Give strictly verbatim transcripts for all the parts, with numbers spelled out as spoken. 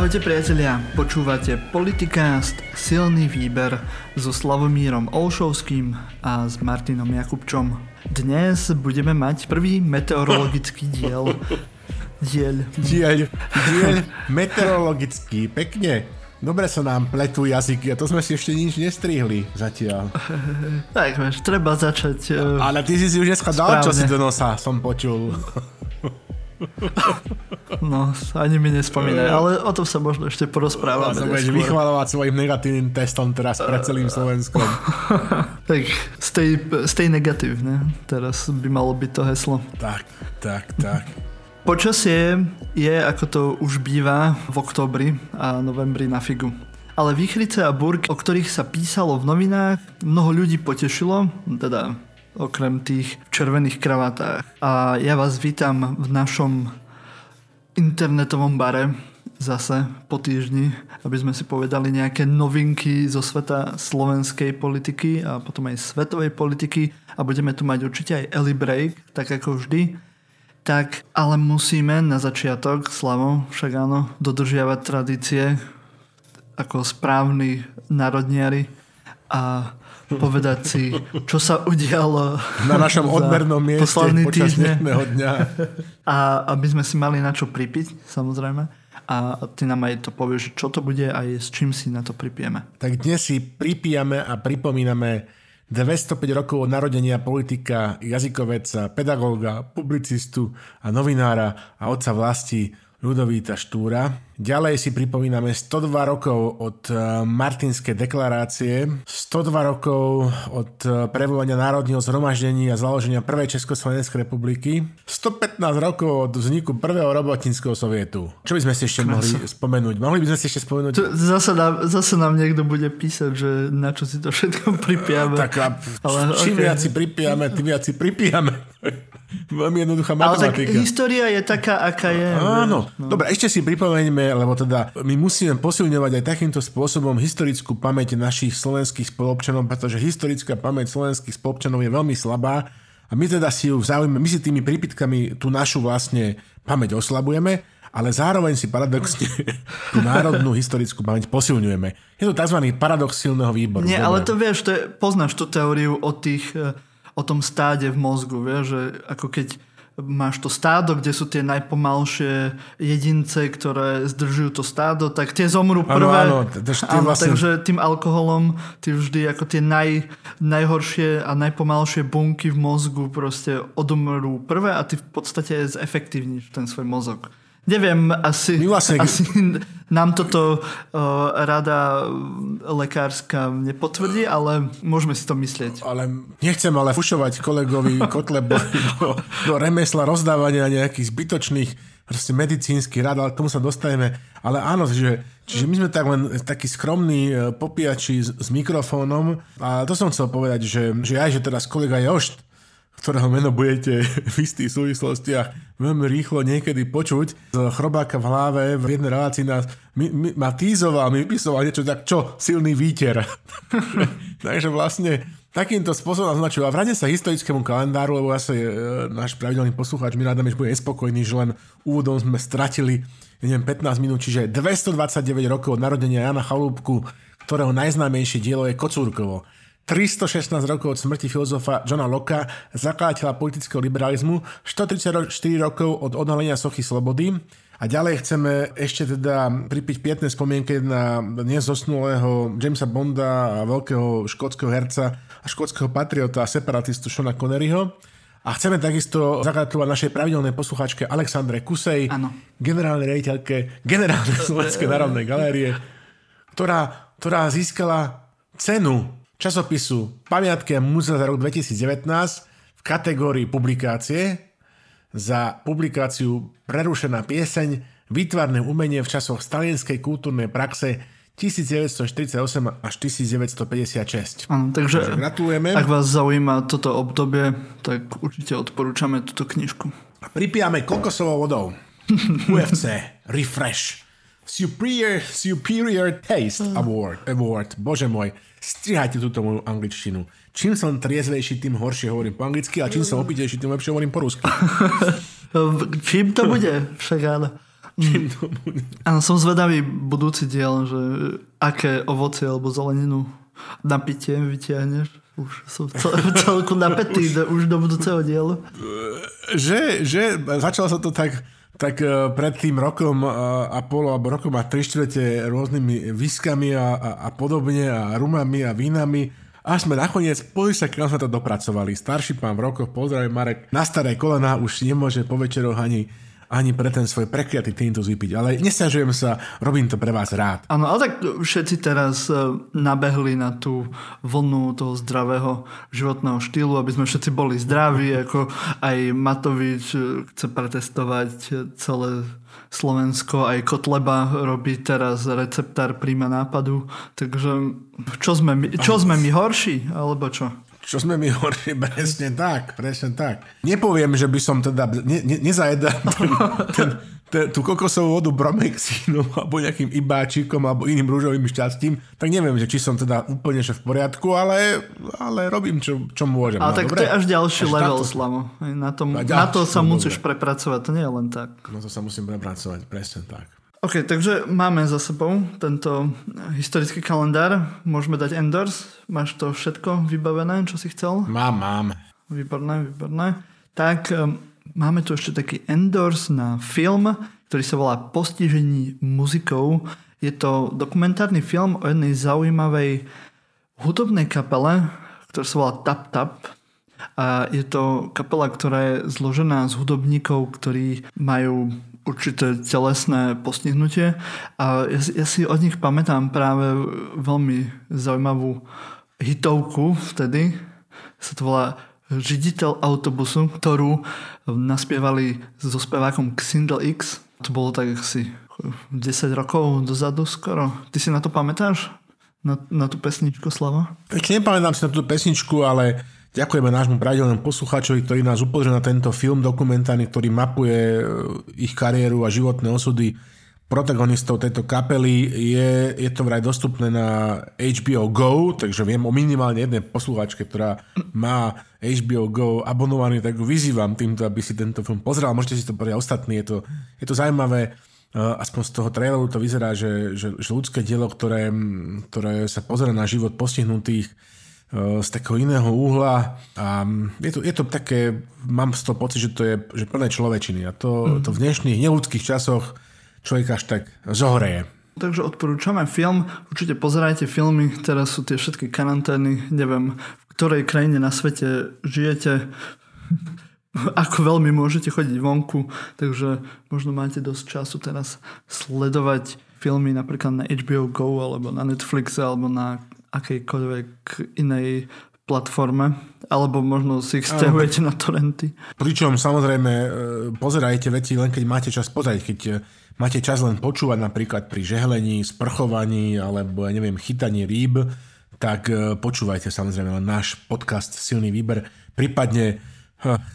Ahojte priatelia, počúvate Politikast, silný výber so Slavomírom Olšovským a s Martinom Jakubčom. Dnes budeme mať prvý meteorologický diel. Diel. Diel. Diel meteorologický, pekne. Dobre sa nám pletú jazyky a to sme si ešte nič nestrihli zatiaľ. Tak, máš, treba začať uh, Ale ty si si už dneska dal, čo si do nosa, som počul. No, ani mi nespomínaj, ale o tom sa možno ešte porozprávame. Ja sa budeš vychvalovať svojim negatívnym testom teraz pre celým Slovenskom. Tak, stay, stay negative, ne? Teraz by malo byť to heslo. Tak, tak, tak. Počasie je, ako to už býva, v októbri a novembri na figu. Ale výchrice a búrky, o ktorých sa písalo v novinách, mnoho ľudí potešilo, teda okrem tých červených kravatách. A ja vás vítam v našom internetovom bare zase po týždni, aby sme si povedali nejaké novinky zo sveta slovenskej politiky a potom aj svetovej politiky. A budeme tu mať určite aj Eli Break, tak ako vždy. Tak, ale musíme na začiatok, Slavo, však áno, dodržiavať tradície ako správni národniari a povedať si, čo sa udialo na našom odbernom mieste počas dnešného dňa. A aby sme si mali na čo pripiť, samozrejme. A ty nám aj to povieš, čo to bude a s čím si na to pripijeme. Tak dnes si pripijame a pripomíname dvestopäť rokov od narodenia politika, jazykovedca, pedagóga, publicistu a novinára a otca vlasti Ludovíta Štúra. Ďalej si pripomíname stodva rokov od Martinskej deklarácie, stodva rokov od prevolenia Národného zhromaždenia a založenia prvej Československej republiky, stopätnásť rokov od vzniku prvého robotníckeho sovitu. Čo by sme si ešte Kresne. mohli spomenúť? Mohli by sme si ešte spomenúť? To zase, nám, zase nám niekto bude písať, že na čo si to všetko pripijame. Tak a Ale, čím okay. viac si pripijame, tým viac si pripijame. Veľmi jednoduchá matematika. Ale tak história je taká, aká je. Áno. No. Dobre, ešte si pripomeňme, lebo teda my musíme posilňovať aj takýmto spôsobom historickú pamäť našich slovenských spoluobčanov, pretože historická pamäť slovenských spoluobčanov je veľmi slabá a my teda si ju vzáujme, my si tými prípitkami tú našu vlastne pamäť oslabujeme, ale zároveň si paradoxne tú národnú historickú pamäť posilňujeme. Je to tzv. Paradox silného výboru. Nie, ale to vieš, to je, poznáš tú teóriu o tých, o tom stáde v mozgu, vieš, že ako keď máš to stádo, kde sú tie najpomalšie jedince, ktoré zdržujú to stádo, tak tie zomrú prvé. Áno, áno, takže, tým vlastne... takže tým alkoholom ty vždy ako tie naj, najhoršie a najpomalšie bunky v mozgu proste odumrú prvé a ty v podstate zefektívniš ten svoj mozog. Neviem, asi, vlastne... asi nám toto uh, rada lekárska nepotvrdí, ale môžeme si to myslieť. Ale nechcem ale fušovať kolegovi Kotlebovi do, do remesla rozdávania nejakých zbytočných proste medicínskych rád, ale k tomu sa dostaneme. Ale áno, že, čiže my sme tak len takí skromní popijači s, s mikrofónom a to som chcel povedať, že, že aj, že teraz kolega Jošt, ktorého meno budete v istých súvislostiach veľmi rýchlo niekedy počuť. Z chrobáka v hlave v jednej relácii nás, mi, mi, ma tízoval, mi vypisoval niečo, tak čo? Silný výter. Takže vlastne takýmto spôsobom naznačujú. A vráťme sa historickému kalendáru, lebo asi e, náš pravidelný poslucháč Milan Adamič bude nespokojný, že len úvodom sme stratili neviem, pätnásť minút, čiže dvestodvadsaťdeväť rokov od narodenia Jana Chalúpku, ktorého najznámejšie dielo je Kocúrkovo. tristošestnásť rokov od smrti filozofa Johna Locka, zakladateľa politického liberalizmu, stotridsaťštyri rokov od odhalenia Sochy Slobody a ďalej chceme ešte teda pripiť pietné spomienky na dnes zosnulého Jamesa Bonda a veľkého škótskeho herca a škótskeho patriota a separatistu Seana Conneryho. A chceme takisto zagratulovať našej pravidelnej poslucháčke Alexandre Kusej, ano. generálnej riaditeľke generálnej Slovenskej národnej galérie, ktorá, ktorá získala cenu časopisu Pamiatke a múzea za rok dvetisícdevätnásť v kategórii publikácie za publikáciu Prerušená pieseň výtvarné umenie v časoch stalinskej kultúrnej praxe devätnásťstoštyridsaťosem až devätnásťstopäťdesiatšesť. Áno, takže gratulujeme. Ak vás zaujíma toto obdobie, tak určite odporúčame túto knižku. Pripijame kokosovou vodou. ú ef cé Refresh Superior, Superior Taste Award, Award. Bože môj, strihajte túto moju angličtinu. Čím som triezvejší, tým horšie hovorím po anglicky, a čím som opitejší, tým lepšie hovorím po rusky. Čím to bude? Však áno. Áno, som zvedavý budúci diel, že aké ovocie alebo zeleninu na pitie vytiahneš. Už som celku napätý už do budúceho dielu. Že, že začalo sa to tak... tak pred tým rokom a pol alebo rokom a tri štvrte rôznymi výskami a, a, a podobne a rumami a vínami a sme nakoniec pozri sa, keď sme to dopracovali. Starší pán v rokoch, pozdraví Marek, na staré kolená už nemôže po večeroch ani, ani pre ten svoj prekliatý tintus vypiť. Ale nesťažujem sa, robím to pre vás rád. Áno, ale tak všetci teraz nabehli na tú vlnu toho zdravého životného štýlu, aby sme všetci boli zdraví, ako aj Matovič chce pretestovať celé Slovensko, aj Kotleba robí teraz receptár príjma nápadu, takže čo sme my, čo sme my horší, alebo čo? Čo sme my horší, presne tak, presne tak. Nepoviem, že by som teda ne, ne, nezajedal ten, ten, ten, tú kokosovú vodu bromexínom alebo nejakým ibáčikom alebo iným rúžovým šťastím, tak neviem, že či som teda úplne že v poriadku, ale, ale robím, čo, čo môžem. Ale no, tak dobre? To je až ďalší až level, Slavo. Na, tom, ďalší, na to sa musíš dobre. prepracovať, to nie je len tak. Na to sa musím prepracovať, presne tak. OK, takže máme za sebou tento historický kalendár. Môžeme dať endorse. Máš to všetko vybavené, čo si chcel? Mám, mám. Výborné, výborné. Tak máme tu ešte taký endorse na film, ktorý sa volá Postižení muzikou. Je to dokumentárny film o jednej zaujímavej hudobnej kapele, ktorá sa volá Tap Tap. A je to kapela, ktorá je zložená z hudobníkov, ktorí majú určité telesné postihnutie a ja, ja si od nich pamätám práve veľmi zaujímavú hitovku vtedy, sa to volá Řiditel autobusu, ktorú naspievali so spevákom Ksindl X. To bolo tak asi desať rokov dozadu skoro. Ty si na to pamätáš? Na, na tú pesničku, Slava? Ešte nepamätám si na tú pesničku, ale ďakujeme nášmu pravidelnému poslucháčovi, ktorý nás upozoril na tento film dokumentárny, ktorý mapuje ich kariéru a životné osudy protagonistov tejto kapely. Je, je to vraj dostupné na há bé ó Go, takže viem o minimálne jednej poslucháčke, ktorá má há bé ó Go abonovaný, tak ju vyzývam týmto, aby si tento film pozrel. Môžete si to povedať ostatní, je to, je to zaujímavé. Aspoň z toho traileru to vyzerá, že, že, že ľudské dielo, ktoré, ktoré sa pozerá na život postihnutých z takého iného úhla a je to, je to také, mám z toho pocit, že to je že plné človečiny a to, mm. to v dnešných neľudských časoch človek až tak zohreje. Takže odporúčame film, určite pozerajte filmy, teraz sú tie všetky karantény, neviem, v ktorej krajine na svete žijete, ako veľmi môžete chodiť vonku, takže možno máte dosť času teraz sledovať filmy napríklad na há bé ó Go alebo na Netflixe alebo na akejkoľvek inej platforme, alebo možno si ich stiahujete na torrenty. Pričom samozrejme pozerajte veci len keď máte čas pozerať, keď máte čas len počúvať napríklad pri žehlení, sprchovaní alebo ja neviem chytaní rýb, tak počúvajte samozrejme len náš podcast Silný výber, prípadne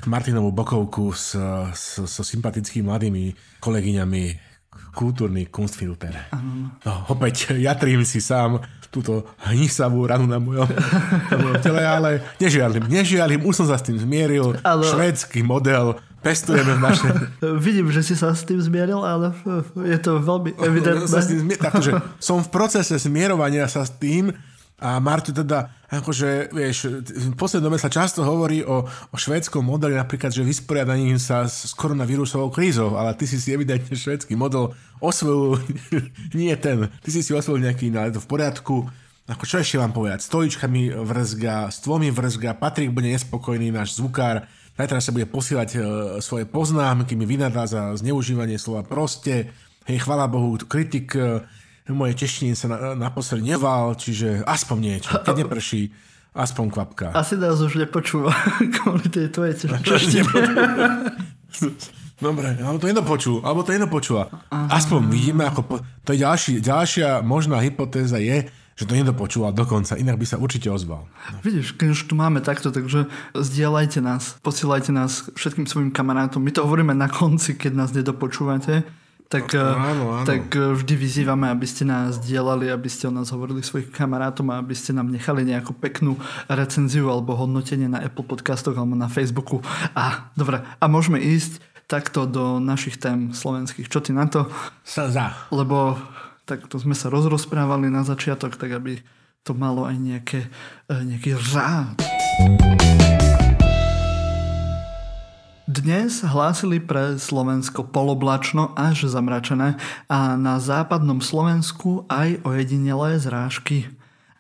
Martinovú bokovku s, s, s sympatickými mladými kolegyňami kultúrny kunstfilter. No, opäť jatrím si sám túto hnisavú ranu na mojom, na mojom tele, ale nežiaľím, nežiaľím, už som sa s tým zmieril. Ale... švédsky model, pestujeme v našej... Vidím, že si sa s tým zmieril, ale je to veľmi evidentné. Sa s tým zmier... Takže som v procese zmierovania sa s tým a Martu teda, akože, vieš, v poslednom dome sa často hovorí o, o švédskom modeli, napríklad, že vysporiadaním sa s koronavírusovou krízou, ale ty si si evidentne švédsky model osvojil, nie ten, ty si si osvojil nejaký, no ale to v poriadku, ako čo ešte vám povedať, stojičkami vrzga, stvomi vrzga, Patrik bude nespokojný, náš zvukár, najprv sa bude posílať e, svoje poznámky, mi vynadá za zneužívanie slova proste, hej, chvála Bohu, kritik... E, moje češtiny sa na, naposled neval, čiže aspoň niečo, keď neprší, aspoň kvapka. Asi nás už nepočúva, kvôli tej tvojej češtiny. Dobre, alebo to nedopočú, alebo to nedopočúva. Aspoň vidíme, ako po... to je ďalší, ďalšia možná hypotéza je, že to nedopočúval dokonca, inak by sa určite ozval. No. Vidíš, keď už tu máme takto, takže zdieľajte nás, posielajte nás všetkým svojim kamarátom. My to hovoríme na konci, keď nás nedopočúvate. Tak, áno, áno. Tak vždy vyzývame, aby ste nás dielali, aby ste o nás hovorili svojich kamarátom a aby ste nám nechali nejakú peknú recenziu alebo hodnotenie na Apple podcastoch alebo na Facebooku. A dobre, a môžeme ísť takto do našich tém slovenských. Čo ty na to? Sa za. Lebo takto sme sa rozrozprávali na začiatok, tak aby to malo aj nejaké, nejaký rád. Dnes hlásili pre Slovensko poloblačno až zamračené a na západnom Slovensku aj ojedinelé zrážky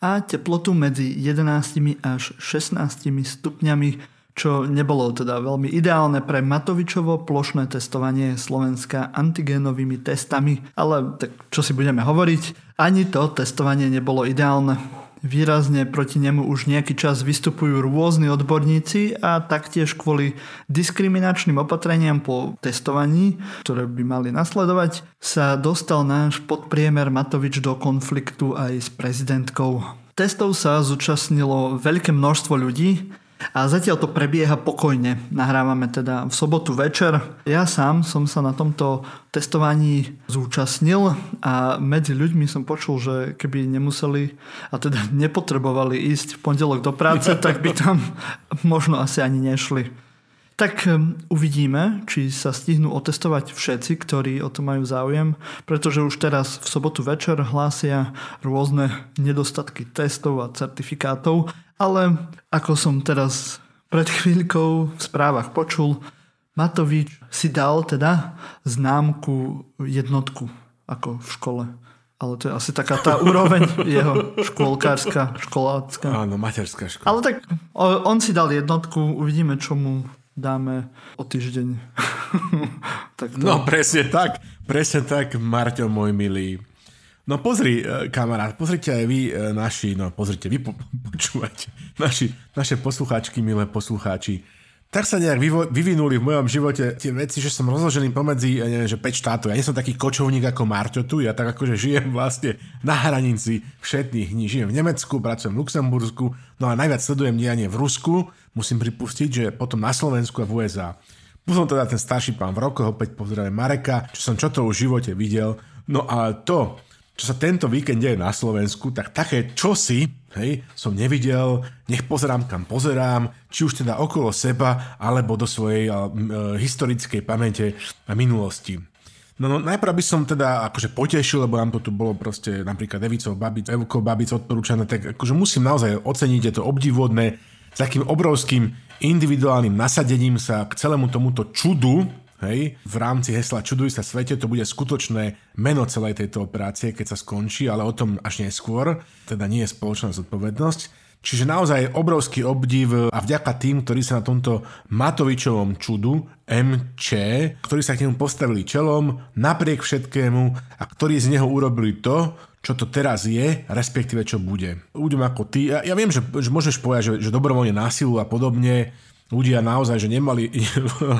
a teplotu medzi jedenásť až šestnásť stupňami, čo nebolo teda veľmi ideálne pre Matovičovo plošné testovanie Slovenska antigénovými testami, ale tak čo si budeme hovoriť, ani to testovanie nebolo ideálne. Výrazne proti nemu už nejaký čas vystupujú rôzni odborníci a taktiež kvôli diskriminačným opatreniam po testovaní, ktoré by mali nasledovať, sa dostal náš podpriemer Matovič do konfliktu aj s prezidentkou. Testov sa zúčastnilo veľké množstvo ľudí a zatiaľ to prebieha pokojne. Nahrávame teda v sobotu večer. Ja sám som sa na tomto testovaní zúčastnil a medzi ľuďmi som počul, že keby nemuseli a teda nepotrebovali ísť v pondelok do práce, tak by tam možno asi ani nešli. Tak uvidíme, či sa stihnú otestovať všetci, ktorí o to majú záujem, pretože už teraz v sobotu večer hlásia rôzne nedostatky testov a certifikátov. Ale ako som teraz pred chvíľkou v správach počul, Matovič si dal teda známku jednotku, ako v škole. Ale to je asi taká tá úroveň jeho škôlkárska, školácka. Áno, materská škola. Ale tak on si dal jednotku, uvidíme, čo mu dáme o týždeň. Tak to... No presne tak, presne tak, Marťo, môj milý. No pozri, kamarát, pozrite aj vy naši, no pozrite, vy po, počúvate, naši, naše poslucháčky, milé poslucháči. Tak sa nejak vyvo, vyvinuli v mojom živote tie veci, že som rozložený pomedzi, ja neviem, že päť štátov. Ja nie som taký kočovník ako Marťo tu, ja tak akože žijem vlastne na hranici všetných dní. Žijem v Nemecku, pracujem v Luxembursku, no a najviac sledujem dianie v Rusku, musím pripustiť, že potom na Slovensku a v ú es á. Potom teda ten starší pán v rokoch, opäť pozdravím Mareka, čo som čo to v živote videl. No a to... čo sa tento víkend deje na Slovensku, tak také čosi, hej, som nevidel, nech pozerám, kam pozerám, či už teda okolo seba, alebo do svojej e, historickej pamäte a minulosti. No, no najprv by som teda akože potešil, lebo nám to tu bolo proste napríklad Evico Babic, Evico Babic odporúčané, tak akože musím naozaj oceniť, je to obdivodné, s takým obrovským individuálnym nasadením sa k celému tomuto čudu, hej. V rámci hesla Čuduj sa svete to bude skutočné meno celej tejto operácie, keď sa skončí, ale o tom až neskôr, teda nie je spoločná zodpovednosť. Čiže naozaj obrovský obdiv a vďaka tým, ktorí sa na tomto Matovičovom čudu em čé, ktorí sa k nemu postavili čelom napriek všetkému a ktorí z neho urobili to, čo to teraz je, respektíve čo bude. Ľuďom ako ty, ja, ja viem, že, že môžeš povedať, že, že dobrovoľne násilu a podobne, ľudia naozaj, že nemali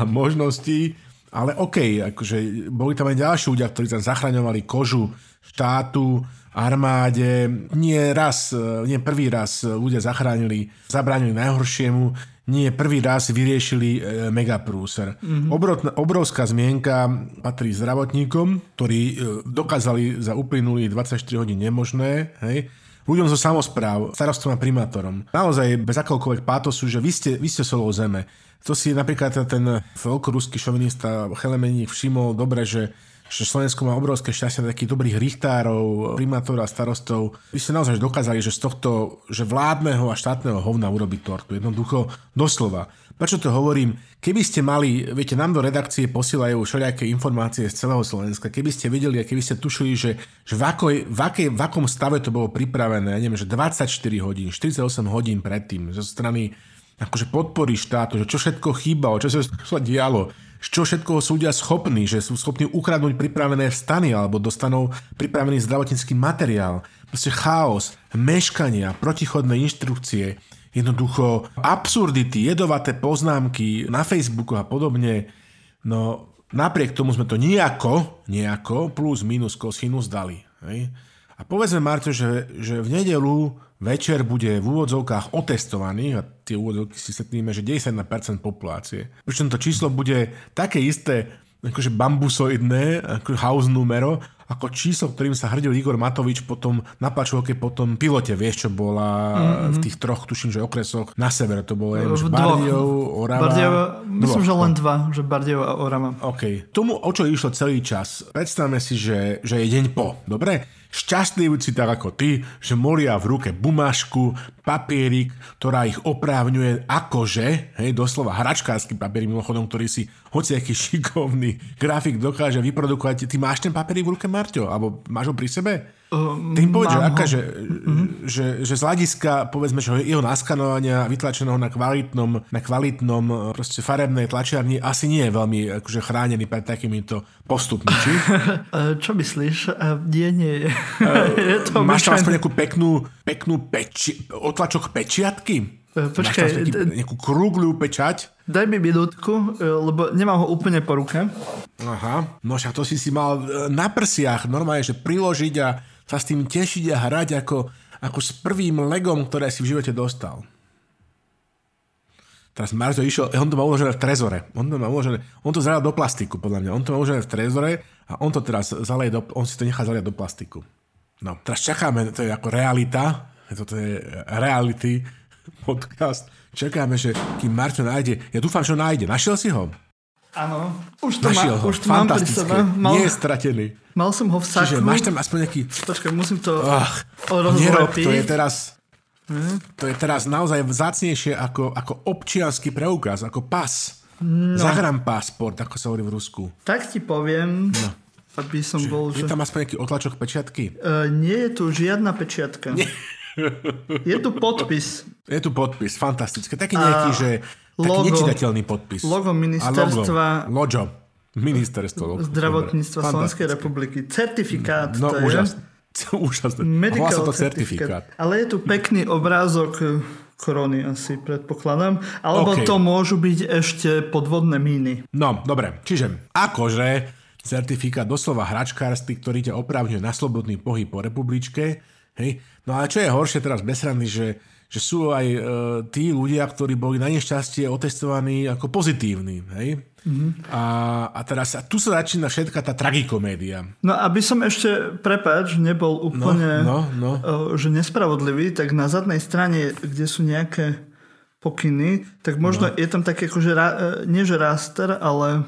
možností. Ale okej, okay, akože boli tam aj ďalší ľudia, ktorí tam zachraňovali kožu štátu, armáde. Nie raz, nie prvý raz ľudia zachránili, zabránili najhoršiemu, nie prvý raz vyriešili megaprúser. Mm-hmm. Obrovná, obrovská zmienka patrí zdravotníkom, ktorí dokázali za uplynulých dvadsaťštyri hodín nemožné, hej, ľuďom zo samospráv, starostom a primátorom. Naozaj bez akéhokoľvek pátosu, že vy ste, vy ste solou zeme. To si napríklad ten veľkoruský šovinista Chelemenskij všimol dobre, že, že Slovensko má obrovské šťastie na takých dobrých richtárov, primátorov a starostov. Vy ste naozaj dokázali, že z tohto že vládneho a štátneho hovna urobiť tortu. Jednoducho doslova. Prečo to hovorím? Keby ste mali, viete, nám do redakcie posielajú všelijaké informácie z celého Slovenska, keby ste vedeli a keby ste tušili, že, že v, akoj, v, akej, v akom stave to bolo pripravené, ja neviem, že dvadsaťštyri hodín, štyridsaťosem hodín predtým, zo strany akože podpory štátu, že čo všetko chýbalo, čo sa dialo, čo všetko sú ľudia schopní, že sú schopní ukradnúť pripravené stany alebo dostanú pripravený zdravotnícky materiál. Proste chaos, meškania, protichodné inštrukcie, jednoducho absurdity, jedovaté poznámky na Facebooku a podobne. No napriek tomu sme to nejako, nejako plus, minus, kosinus dali. Hej? A povedzme, Marto, že, že v nedelu večer bude v úvodzovkách otestovaných, a tie úvodzovky si setníme, že desať percent populácie. Pričom to číslo bude také isté, akože bambusoidné, akože house numero, ako číslo, ktorým sa hrdil Igor Matovič potom na tlačovke, potom pilote, vieš, čo bola mm-hmm. v tých troch, tuším, že okresoch na severe, to bolo je už Bardejov, Orava. Bardejov, myslím, dvoch, že len dva, že Bardejov a Orava. OK. Tomu, o čo išlo celý čas, predstavme si, že, že je deň po, dobre? Šťastlivci tak ako ty, že molia v ruke bumášku, papierik, ktorá ich oprávňuje akože, hej, doslova hračkársky papierik, mimochodom, ktorý si hociaký šikovný grafik dokáže vyprodukovať. Ty máš ten papierik v ruke, Marťo? Alebo máš ho pri sebe? Uh, Tým povedz, že, aká, že, mm-hmm. že, že z hľadiska, povedzme, že jeho naskanovania, vytlačeného na kvalitnom, na kvalitnom proste farebnej tlačiarni, asi nie je veľmi akože chránený pred takýmito postupmi, či? Čo myslíš? Nie, nie. Uh, máš tam aspoň nejakú peknú, peknú peči, otlačok pečiatky? Počkaj, nejakú krúgľú pečať? Daj mi minútku, lebo nemám ho úplne po ruke. Aha, no však to si si mal na prsiach normálne, že priložiť a sa s tým tešiť a hrať ako, ako s prvým legom, ktoré si v živote dostal. Teraz Marzo išiel, on to má uložené v trezore. On to má uložené, on to zalial do plastiku, podľa mňa. On to má uložené v trezore a on to teraz zalej do, on si to nechá zaliať do plastiku. No, teraz čakáme, to je ako realita, toto je reality podcast. Čakáme, že kým Marťo nájde. Ja dúfam, že ho nájde. Našiel si ho? Áno. Už to, Našiel ma, ho. Už to mám pri sebe. Mal, nie je stratený. Mal som ho v saku. Čiže máš tam aspoň nejaký... Počkaj, musím to rozlepiť. To je teraz... Hm? To je teraz naozaj vzácnejšie ako, ako občiansky preukaz, ako pas. No. Zahranpasport, ako sa hovorí v Rusku. Tak ti poviem... No. Aby som Čiže, bol, že... Je tam aspoň nejaký otlačok pečiatky? Uh, nie je tu žiadna pečiatka. Nie. Je tu podpis. Je tu podpis, fantastické. Taký nejaký, že logo, taký nečitateľný podpis. Logo ministerstva. Logo, logo. Ministerstvo. Zdravotníctva Slovenskej republiky. Certifikát. No, no to úžasné. Je. Úžasné. Hlasa to certifikát. Ale je tu pekný obrázok korony asi, predpokladám. Alebo okay. To môžu byť ešte podvodné míny. No, dobre. Čiže akože certifikát doslova hračkársky, ktorý ťa oprávňuje na slobodný pohyb po republičke. Hej. No a čo je horšie teraz bez srandy, že, že sú aj e, tí ľudia, ktorí boli na nešťastie otestovaní ako pozitívni. Hej? Mm-hmm. A, a teraz a tu sa začína všetka tá tragikomédia. No aby som ešte, prepáč, nebol úplne no, no, no. E, že nespravodlivý, tak na zadnej strane, kde sú nejaké pokyny, tak možno no. je tam také, akože, nie že raster, ale...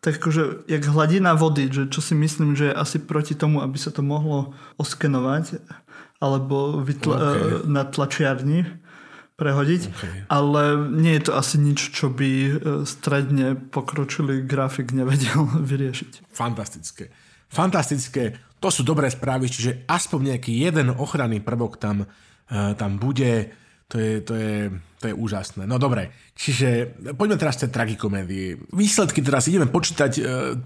tak akože, jak hladina vody, že čo si myslím, že je asi proti tomu, aby sa to mohlo oskenovať alebo vytla- okay. na tlačiarni prehodiť, okay. ale nie je to asi nič, čo by stredne pokročilý grafik nevedel vyriešiť. Fantastické. Fantastické. To sú dobré správy, čiže aspoň nejaký jeden ochranný prvok tam, tam bude. To je, to je, to je úžasné. No dobre, čiže poďme teraz k tej tragikomédii. Výsledky teraz ideme počítať e,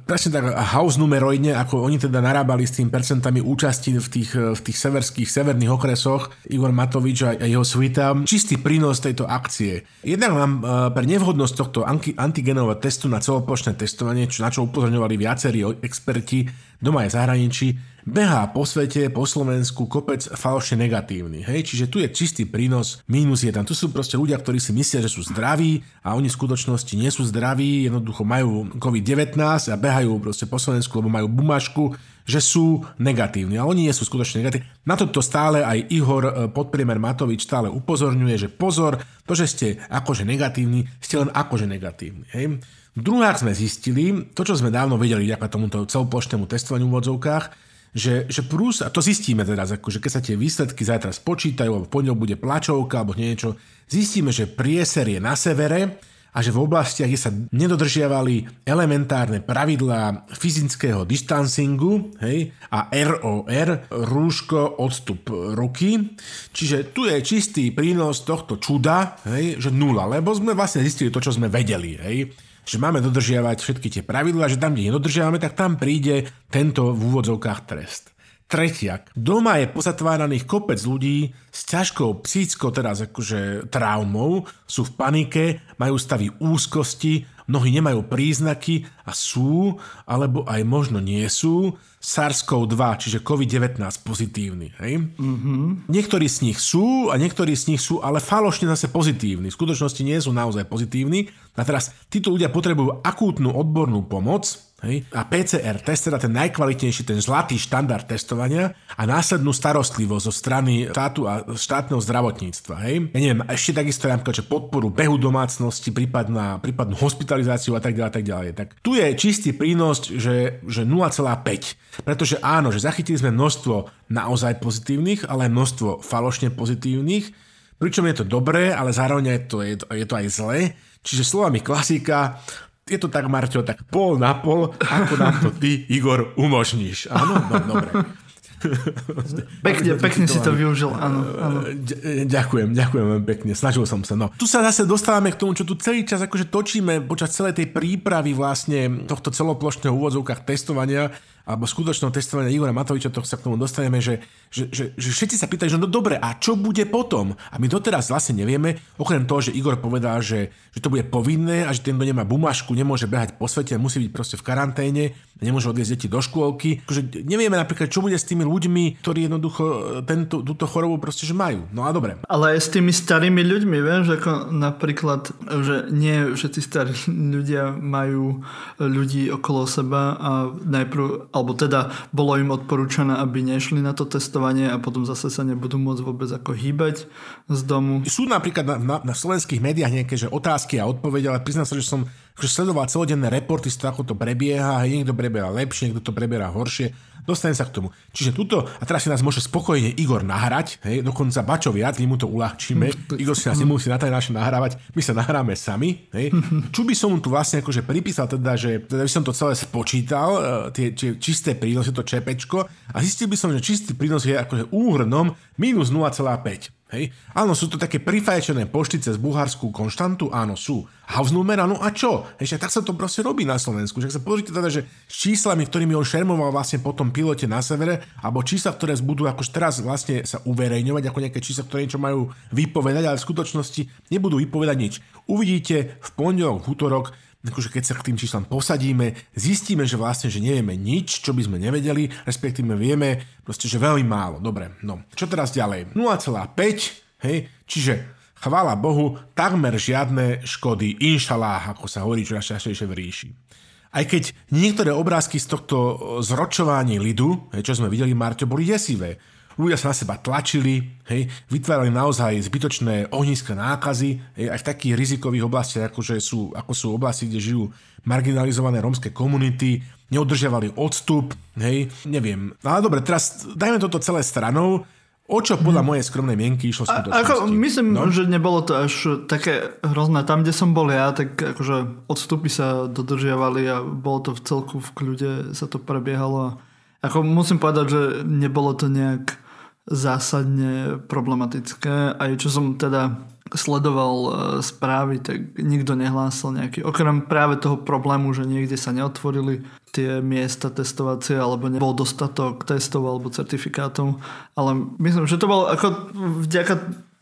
presne tak hausnumerojne, ako oni teda narábali s tým percentami účasti v tých, v tých severských, severných okresoch. Igor Matovič a jeho svita. Čistý prínos tejto akcie. Jednak nám e, pre nevhodnosť tohto antigenového testu na celoplošné testovanie, čo, na čo upozorňovali viacerí experti doma aj zahraničí, behá po svete, po Slovensku kopec falošne negatívny. Hej? Čiže tu je čistý prínos, mínus je tam. Tu sú proste ľudia, ktorí si myslia, že sú zdraví a oni v skutočnosti nie sú zdraví, jednoducho majú covid devätnásť a behajú proste po Slovensku, lebo majú bumašku, že sú negatívni. A oni nie sú skutočne negatívni. Na toto stále aj Igor podpriemer Matovič stále upozorňuje, že pozor, to, že ste akože negatívni, ste len akože negatívni. Hej? Druhá sme zistili, to, čo sme dávno vedeli vďaka tomuto celoplošnému testovaniu v odzovkách, že, že prús, a to zistíme teraz, akože keď sa tie výsledky zajtra spočítajú, alebo po ňom bude plačovka, alebo niečo, zistíme, že prieser je na severe a že v oblastiach, kde sa nedodržiavali elementárne pravidlá fyzického distancingu, hej, a er o er, rúško, odstup ruky. Čiže tu je čistý prínos tohto čuda, hej, že nula, lebo sme vlastne zistili to, čo sme vedeli, hej. Že máme dodržiavať všetky tie pravidlá, že tam, kde nedodržiavame, tak tam príde tento v úvodzovkách trest. Tretiak. Doma je pozatváraných kopec ľudí s ťažkou psychickou, teraz akože traumou, sú v panike, majú stavy úzkosti, mnohí nemajú príznaky a sú, alebo aj možno nie sú, SARS-kov dva, čiže covid devätnásť pozitívny. Hej? Mm-hmm. Niektorí z nich sú a niektorí z nich sú, ale falošne zase pozitívni. V skutočnosti nie sú naozaj pozitívni. A teraz títo ľudia potrebujú akútnu odbornú pomoc, Hej. A pé cé er test, teda ten najkvalitnejší, ten zlatý štandard testovania a následnú starostlivosť zo strany štátu a štátneho zdravotníctva. Hej. Ja neviem, ešte takisto napríklad, že podporu behu domácnosti, prípadná, prípadnú hospitalizáciu a tak ďalej, tak ďalej. Tak tu je čistý prínos, že, že nula celá päť. Pretože áno, že zachytili sme množstvo naozaj pozitívnych, ale aj množstvo falošne pozitívnych. Pričom je to dobré, ale zároveň to, je, to, je to aj zlé. Čiže slovami klasika... Je to tak, Marťo, tak pol na pol, ako nám to ty, Igor, umožníš. Áno, no, dobre. Pekne, pekne si to využil, áno. áno. Ďakujem, ďakujem pekne, snažil som sa. No. Tu sa zase dostávame k tomu, čo tu celý čas akože točíme počas celej tej prípravy vlastne tohto celoplošného úvodzovkách testovania alebo skutočného testovania Igora Matoviča, to sa k tomu dostaneme, že, že, že, že všetci sa pýtajú, že no dobre, a čo bude potom? A my doteraz vlastne nevieme, okrem toho, že Igor povedal, že, že to bude povinné a že ten, kto nemá bumažku, nemôže behať po svete, musí byť proste v karanténe, nemôže odviesť deti do škôlky. Takže nevieme napríklad, čo bude s tými ľuďmi, ktorí jednoducho tento, túto chorobu proste že majú. No a dobre. Ale aj s tými starými ľuďmi, vieš, ako napríklad, že nie všetci starí ľudia majú ľudí okolo seba a najprv alebo teda bolo im odporúčané, aby nešli na to testovanie a potom zase sa nebudú môcť vôbec ako hýbať z domu. Sú napríklad na, na, na slovenských médiách nejaké že otázky a odpovede, ale priznám sa, že som že sledoval celodenné reporty z toho, ako to prebieha, niekto preberá lepšie, niekto to preberá horšie. Dostanem sa k tomu. Čiže tuto, a teraz si nás môže spokojne Igor nahrať, hej, dokonca bačo viac, my mu to uľahčíme, Igor si nás nemusí na taj naše nahrávať, my sa nahráme sami. Hej. Čo by som mu tu vlastne akože pripísal, teda, že teda by som to celé spočítal, tie, tie čisté prínosy, to čepečko, a zistil by som, že čistý prínos je akože úhrnom minus nula celá päť. Hej. Áno, sú to také prifajčené poštice z bulharskú konštantu, áno, sú. Hausnumera, no a čo? Ešte tak sa to proste robí na Slovensku. Že sa pozrite teda, že s číslami, ktorými on šermoval vlastne po tom pilote na severe, alebo čísla, ktoré budú akož teraz vlastne sa uverejňovať, ako nejaké čísla, ktoré niečo majú vypovedať, ale v skutočnosti nebudú vypovedať nič. Uvidíte v pondelok, v útorok, akože keď sa k tým číslam posadíme, zistíme, že vlastne, že nevieme nič, čo by sme nevedeli, respektíve vieme proste, že veľmi málo. Dobre, no. Čo teraz ďalej? nula celá päť, hej, čiže chvála Bohu, takmer žiadne škody, inšaláh, ako sa hovorí, čo našťastejšie v ríši. Aj keď niektoré obrázky z tohto zročovania lidu, hej, čo sme videli, Marťo, boli desivé. Ľudia sa na seba tlačili, hej, vytvárali naozaj zbytočné ohniska nákazy, hej, aj v takých rizikových oblastiach, akože sú, ako sú oblasti, kde žijú marginalizované rómske komunity, neudržiavali odstup, hej, neviem. Ale dobre, teraz dajme toto celé stranou. O čo podľa mojej skromnej mienky išlo skutočnosti? Ako, myslím, no? že nebolo to až také hrozné. Tam, kde som bol ja, tak akože odstupy sa dodržiavali a bolo to v celku v kľude, sa to prebiehalo. Ako musím povedať, že nebolo to nejak zásadne problematické. Aj čo som teda sledoval správy, tak nikto nehlásil nejaký. Okrem práve toho problému, že niekde sa neotvorili tie miesta testovacie, alebo nebol dostatok testov alebo certifikátov. Ale myslím, že to bolo ako vďaka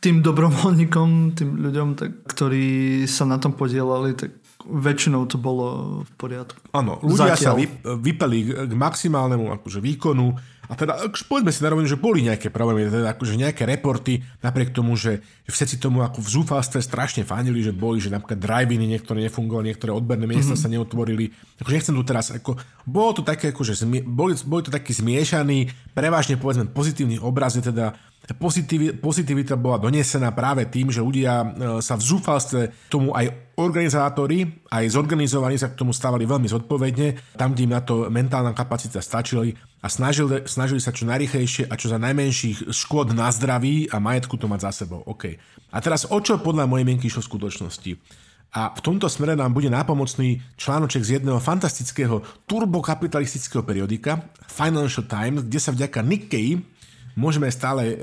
tým dobrovoľníkom, tým ľuďom, tak, ktorí sa na tom podielali, tak väčšinou to bolo v poriadku. Áno, ľudia Zatiaľ. sa vypeli k maximálnemu akože výkonu a teda poďme si narovinu, že boli nejaké problémy, teda akože nejaké reporty, napriek tomu, že všetci tomu ako v zúfalstve strašne fandili, že boli, že napríklad drive-iny niektoré nefungovali, niektoré odberné miesta mm-hmm. sa neotvorili. Takže nechcem tu teraz, ako, bolo to také, akože, boli, boli to taký zmiešaný, prevažne povedzme pozitívny obraz, je teda Pozitiv, pozitivita bola donesená práve tým, že ľudia sa v zúfalstve tomu aj organizátori, aj zorganizovaní sa k tomu stávali veľmi zodpovedne, tam, kde im na to mentálna kapacita stačili a snažili, snažili sa čo najrýchlejšie a čo za najmenších škôd na zdraví a majetku to mať za sebou. Okay. A teraz o čo podľa mojej mienky išlo v skutočnosti? A v tomto smere nám bude nápomocný článoček z jedného fantastického turbokapitalistického periodika Financial Times, kde sa vďaka Nikkei môžeme stále e,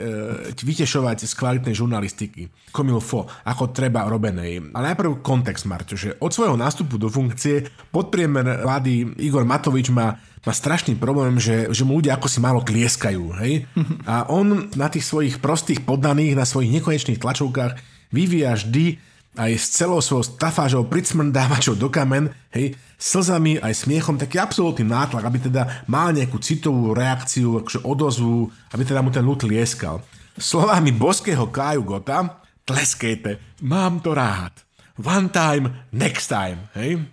vytešovať z kvalitnej žurnalistiky. Comme il faut, ako treba robenej. A najprv kontext, Marťo, že od svojho nástupu do funkcie podpriemer vlády Igor Matovič má, má strašný problém, že, že mu ľudia ako si málo tlieskajú. Hej? A on na tých svojich prostých poddaných, na svojich nekonečných tlačovkách vyvíja vždy aj s celou svojou stafážou pricmrdávačov do kamen, hej, slzami aj smiechom, taký absolútny nátlak, aby teda mal nejakú citovú reakciu, akože odozvu, aby teda mu ten ľud lieskal. Slovami boského Kaju Gota, tleskejte, mám to rád. One time, next time, hej.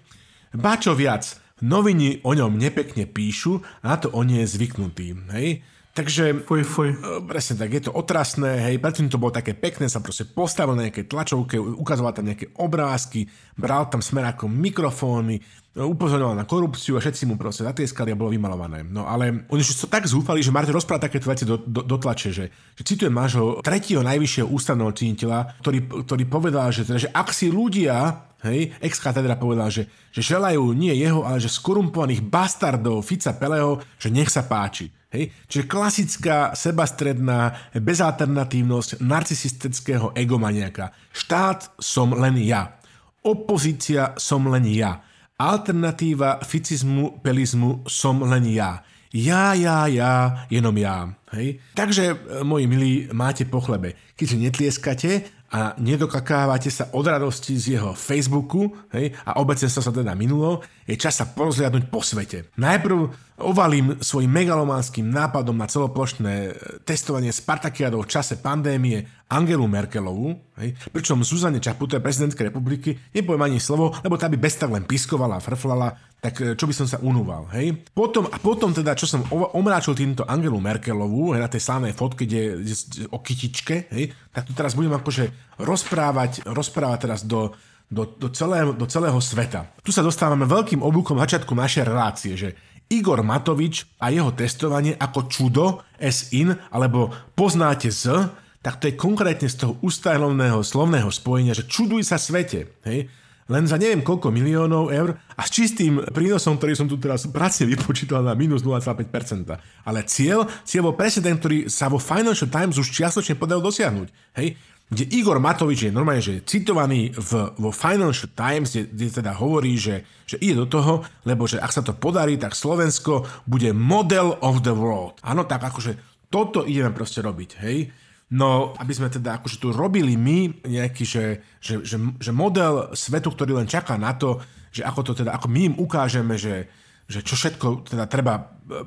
Bačo viac, Noviny o ňom nepekne píšu a na to on je zvyknutý, hej. Takže, fuj, fuj. Presne tak, je to otrasné, hej, predtým to bolo také pekné, sa proste postavil na nejakej tlačovke, ukazoval tam nejaké obrázky, bral tam smerákom mikrofóny, upozorňoval na korupciu a všetci mu proste zatieskali a bolo vymalované. No ale oni sú tak zúfali, že Martin rozprával takéto veci do, do, do tlače, že, že citujem nášho tretieho najvyššieho ústavného činiteľa, ktorý, ktorý povedal, že, teda, že ak si ľudia... Hej, ex-katedra povedal, že, že želajú nie jeho, ale že skorumpovaných bastardov Fica Peleho, že nech sa páči. Hej, čiže klasická sebastredná bezalternatívnosť narcisistického egomaniaka. Štát som len ja. Opozícia som len ja. Alternatíva ficizmu, pelizmu som len ja. Ja, ja, ja, jenom ja. Hej. Takže, moji milí, máte po chlebe. Keďže netlieskate a nedokakávate sa od radosti z jeho Facebooku, hej, a obecenstvo sa teda minulo, je čas sa porozliadnúť po svete. Najprv ovalím svojim megalománskym nápadom na celoplošné testovanie Spartakiadov v čase pandémie Angelu Merkelovú, hej, pričom Zuzane Čaputovej, prezidentskej republiky, nepoviem ani slovo, lebo tá by bez tak len piskovala a frflala, tak čo by som sa unúval, hej. Potom, a potom teda, čo som omráčil týmto Angelu Merkelovú, hej, na tej slávnej fotke, kde je o kytičke, hej, tak tu teraz budem akože rozprávať, rozprávať teraz do, do, do, celého, do celého sveta. Tu sa dostávame veľkým oblúkom začiatku našej relácie, že Igor Matovič a jeho testovanie ako čudo, as in, alebo poznáte z, tak to je konkrétne z toho ustáleného slovného spojenia, že čuduj sa svete, hej. Len za neviem koľko miliónov eur a s čistým prínosom, ktorý som tu teraz pracne vypočítal na minus nula celá päť percent. Ale cieľ, cieľ bol presne ten, ktorý sa vo Financial Times už čiastočne podarilo dosiahnuť, hej. Kde Igor Matovič je normálne, že citovaný v, vo Financial Times, kde, kde teda hovorí, že, že ide do toho, lebo že ak sa to podarí, tak Slovensko bude model of the world. Áno, tak akože toto ideme proste robiť, hej. No, aby sme teda akože tu robili my nejaký, že, že, že, že model svetu, ktorý len čaká na to, že ako to teda, ako my im ukážeme, že, že čo všetko teda treba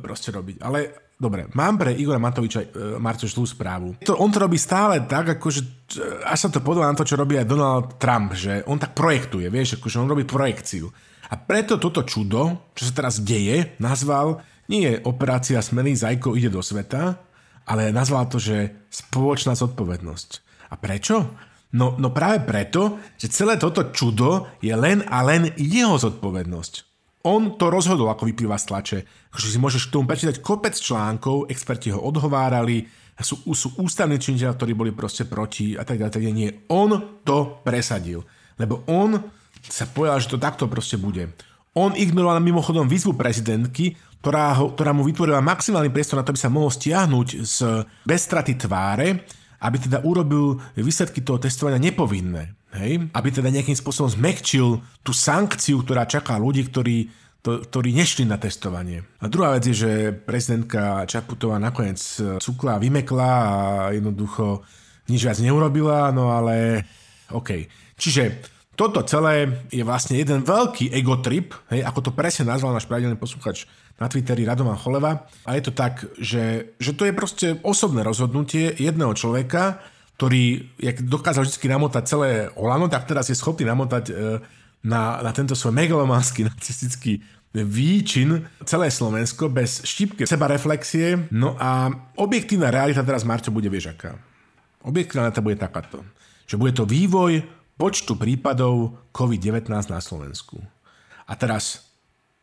proste robiť, ale... Dobre, mám pre Igora Matoviča e, Marcu zlú správu. To, on to robí stále tak, akože, až sa to podobá na to, čo robí aj Donald Trump, že on tak projektuje, vieš, akože on robí projekciu. A preto toto čudo, čo sa teraz deje, nazval, nie je operácia Smelý zajko ide do sveta, ale nazval to, že spoločná zodpovednosť. A prečo? No, no práve preto, že celé toto čudo je len a len jeho zodpovednosť. On to rozhodol, ako vyplýva z tlače. Akože si môžeš k tomu prečítať kopec článkov, experti ho odhovárali, sú, sú ústavní činiteľi, ktorí boli proste proti a tak ďalej, tak ďalej. Nie, on to presadil. Lebo on sa povedal, že to takto proste bude. On ignoroval mimochodom výzvu prezidentky, ktorá, ho, ktorá mu vytvorila maximálny priestor na to, aby sa mohol stiahnuť z bez straty tváre, aby teda urobil výsledky toho testovania nepovinné. Hej? Aby teda nejakým spôsobom zmekčil tú sankciu, ktorá čaká ľudí, ktorí, to, ktorí nešli na testovanie. A druhá vec je, že prezidentka Čaputová nakoniec cukla, vymekla a jednoducho nič viac neurobila, no ale OK. Čiže toto celé je vlastne jeden veľký egotrip, hej? Ako to presne nazval náš pravidelný posluchač na Twitteri Radovan Choleva. A je to tak, že, že to je proste osobné rozhodnutie jedného človeka, ktorý, jak dokázal vždy namotať celé Olano, tak teraz je schopný namotať na, na tento svoj megalománsky, narcistický výčin celé Slovensko bez štipky sebareflexie. No a objektívna realita teraz, Marťo, bude vieš aká. Objektívna realita bude takáto, že bude to vývoj počtu prípadov covid devätnásť na Slovensku. A teraz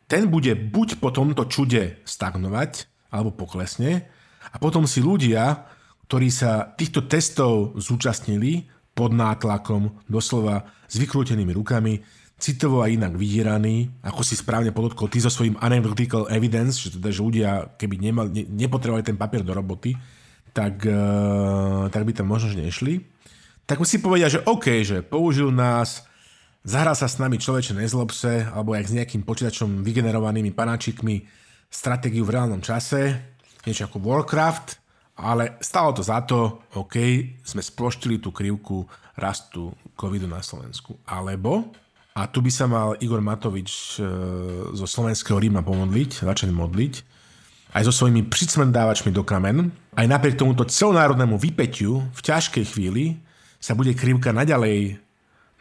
ten bude buď po tomto čude stagnovať, alebo poklesne, a potom si ľudia, ktorí sa týchto testov zúčastnili pod nátlakom, doslova s vykrútenými rukami, citovo a inak vydieraní, ako si správne podotkol ty so svojím anecdotal evidence, že teda že ľudia, keby nemal, ne, nepotrebovali ten papier do roboty, tak, e, tak by tam možno že nešli. Tak si povedia, že OK, že použil nás, zahral sa s nami človeče nezlobse, alebo jak s nejakým počítačom vygenerovanými panáčikmi stratégiu v reálnom čase, niečo ako Warcraft, ale stalo to za to, OK, sme sploštili tú krivku rastu covidu na Slovensku. Alebo, a tu by sa mal Igor Matovič e, zo slovenského Ríma pomodliť, začať modliť, aj so svojimi pricmrdávačmi do kamen, aj napriek tomuto celonárodnému vypätiu v ťažkej chvíli sa bude krivka naďalej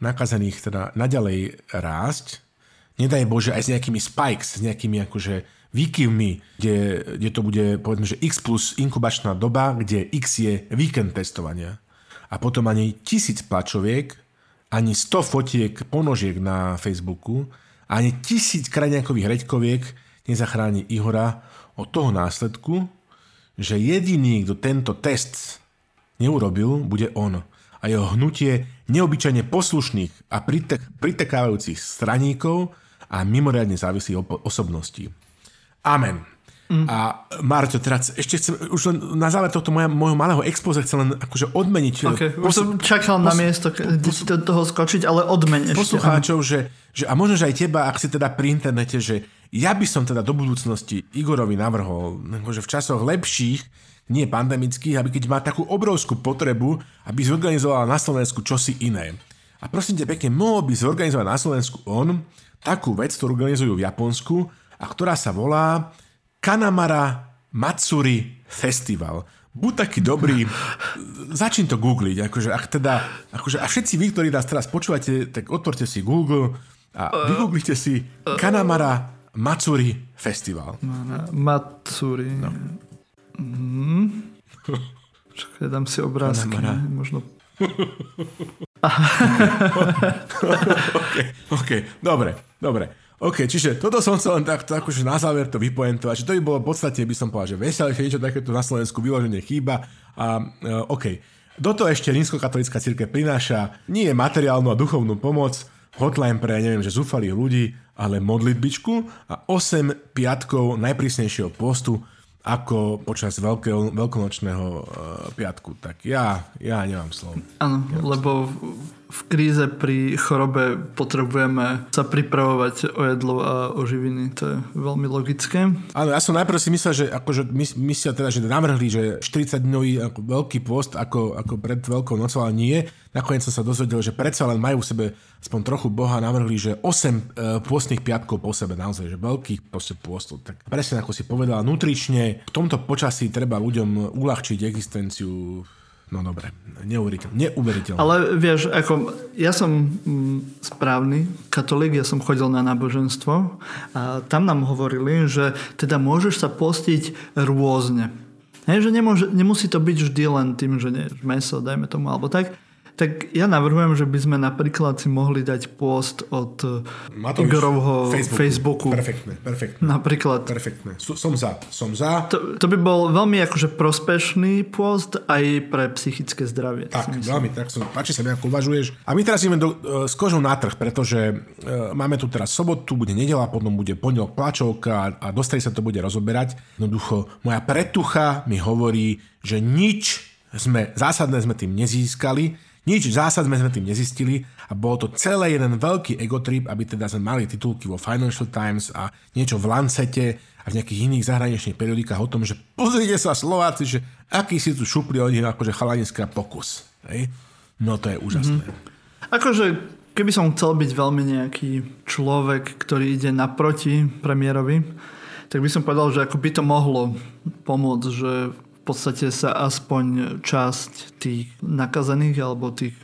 nakazených, teda naďalej rásť. nedaj Bože, aj s nejakými spikes, s nejakými akože výkyvmi, kde, kde to bude, povedzme, že X plus inkubačná doba, kde X je víkend testovania. A potom ani tisíc plačoviek, ani sto fotiek ponožiek na Facebooku, ani tisíc krajňákových hreďkoviek nezachráni Ihora od toho následku, že jediný, kto tento test neurobil, bude on. A jeho hnutie neobyčajne poslušných a pritek- pritekávajúcich straníkov a mimoriadne závislých op- osobností. Amen. Mm. A Marťo, teraz ešte chcem, už len na záver tohto moja, môjho malého expoze chcem len akože odmeniť. Okay. Už som čakal na posl- miesto, kde posl- si do toho skočiť, ale odmeň ešte. Poslucháčov, že, že a možno, že aj teba, ak si teda pri internete, že ja by som teda do budúcnosti Igorovi navrhol, že v časoch lepších, nie pandemických, aby keď má takú obrovskú potrebu, aby zorganizovala na Slovensku čosi iné. A prosím te pekne, mohol by zorganizovať na Slovensku on takú vec, ktorú organizujú v Japonsku a ktorá sa volá Kanamara Matsuri Festival. Buď taký dobrý, začni to googliť. Akože, ak teda, akože, a všetci vy, ktorí nás teraz počúvate, tak otvorte si Google a vygooglite si Kanamara Matsuri Festival. Matsuri... No. Mm. Čakaj, dám si obrázky, možno. okay, ok, dobre, dobre. Ok, čiže toto som chcel len tak, tak už na záver to vypojentovať. Čiže to by bolo v podstate, by som povedal, že veselšie, niečo takéto na Slovensku vyloženie chýba. A uh, ok, do toho ešte rímskokatolická cirkev prináša nie materiálnu a duchovnú pomoc, hotline pre, neviem, že zúfalých ľudí, ale modlitbičku a osem piatkov najprísnejšieho postu ako počas veľkého, veľkonočného uh, piatku. Tak ja, ja nemám slov. Áno, lebo v, v kríze pri chorobe potrebujeme sa pripravovať o jedlo a o živiny. To je veľmi logické. Áno, ja som najprv si myslel, že akože mys- myslia teda, že navrhli, že štyridsaťdňový veľký pôst ako, ako pred veľkou nocou, ale nie. Nakoniec som sa dozvedel, že predsa len majú v sebe aspoň trochu Boha, navrhli, že osem uh, pôstnych piatkov po sebe, naozaj, že veľkých pôstov. Tak presne ako si povedala, nutrične v tomto počasí treba ľuďom uľahčiť existenciu. No dobre, neuveriteľné. Ale vieš, ako ja som správny katolík, ja som chodil na náboženstvo a tam nám hovorili, že teda môžeš sa postiť rôzne. Hej, že nemôže, nemusí to byť vždy len tým, že nie, meso, dajme tomu, alebo tak. Tak ja navrhujem, že by sme napríklad si mohli dať post od Matovič, Igorovho Facebooku. Facebooku. Perfektné, perfektné. Napríklad. Perfektné. Som za, som za. To, to by bol veľmi akože prospešný post aj pre psychické zdravie. Tak, veľmi, tak som, páči sa mi, ako uvažuješ. A my teraz ideme do, s kožou na trh, pretože e, máme tu teraz sobotu, bude nedeľa, potom bude pondelok pláčovka a, a dostali sa to bude rozoberať. Jednoducho, moja pretucha mi hovorí, že nič sme, zásadné sme tým nezískali, nič zásadne sme tým nezistili a bolo to celé jeden veľký egotrip, aby teda sme mali titulky vo Financial Times a niečo v Lancete a v nejakých iných zahraničných periodikách o tom, že pozrite sa Slováci, že aký si tu šupli oni akože chalaninská pokus. Hej? No to je úžasné. Mm-hmm. Akože keby som chcel byť veľmi nejaký človek, ktorý ide naproti premiérovi, tak by som povedal, že ako by to mohlo pomôcť, že v podstate sa aspoň časť tých nakazených alebo tých,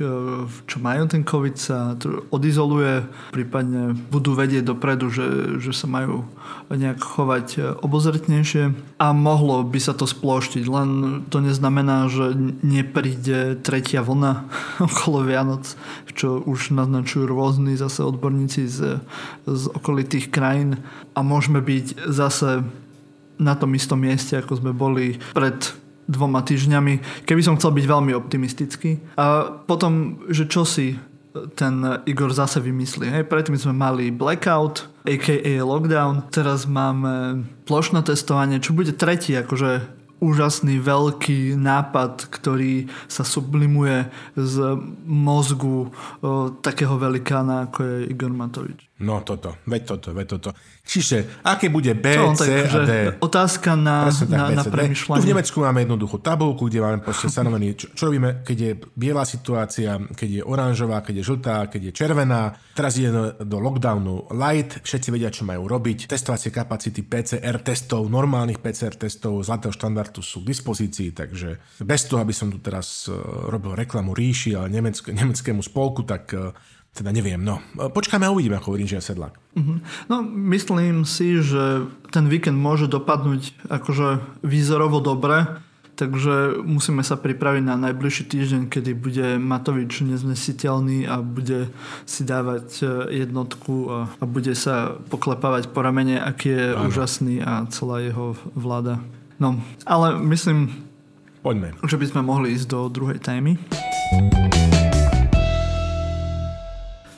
čo majú ten COVID, sa odizoluje, prípadne budú vedieť dopredu, že, že sa majú nejak chovať obozretnejšie a mohlo by sa to sploštiť, len to neznamená, že nepríde tretia vlna okolo Vianoc, čo už naznačujú rôzni zase odborníci z, z okolitých krajín a môžeme byť zase na tom istom mieste, ako sme boli pred dvoma týždňami, keby som chcel byť veľmi optimistický. A potom, že čo si ten Igor zase vymyslí. Hej? Predtým sme mali blackout, á ká á lockdown, teraz máme plošné testovanie, čo bude tretí, akože úžasný veľký nápad, ktorý sa sublimuje z mozgu o, takého velikána, ako je Igor Matovič. No toto, veď toto, veď toto. Čiže, aké bude B, on, C a D? Otázka na, na, na premyšľanie. Tu v Nemecku máme jednoduchú tabulku, kde máme proste stanovený, čo, čo robíme, keď je biela situácia, keď je oranžová, keď je žltá, keď je červená. Teraz ide do, do lockdownu light, všetci vedia, čo majú robiť. Testovacie kapacity pé cé er testov, normálnych pé cé er testov zlatého štandardu sú k dispozícii, takže bez toho, aby som tu teraz robil reklamu ríši, ale nemeck, nemeckému spolku, tak Teda neviem, no. Počkáme a uvidíme, ako hovorím, že ja Sedlák. Uh-huh. No, myslím si, že ten víkend môže dopadnúť akože výzorovo dobre, takže musíme sa pripraviť na najbližší týždeň, kedy bude Matovič neznesiteľný a bude si dávať jednotku a, a bude sa poklepávať po ramene, aký je Áno. úžasný a celá jeho vláda. No, ale myslím, Poďme. že by sme mohli ísť do druhej témy.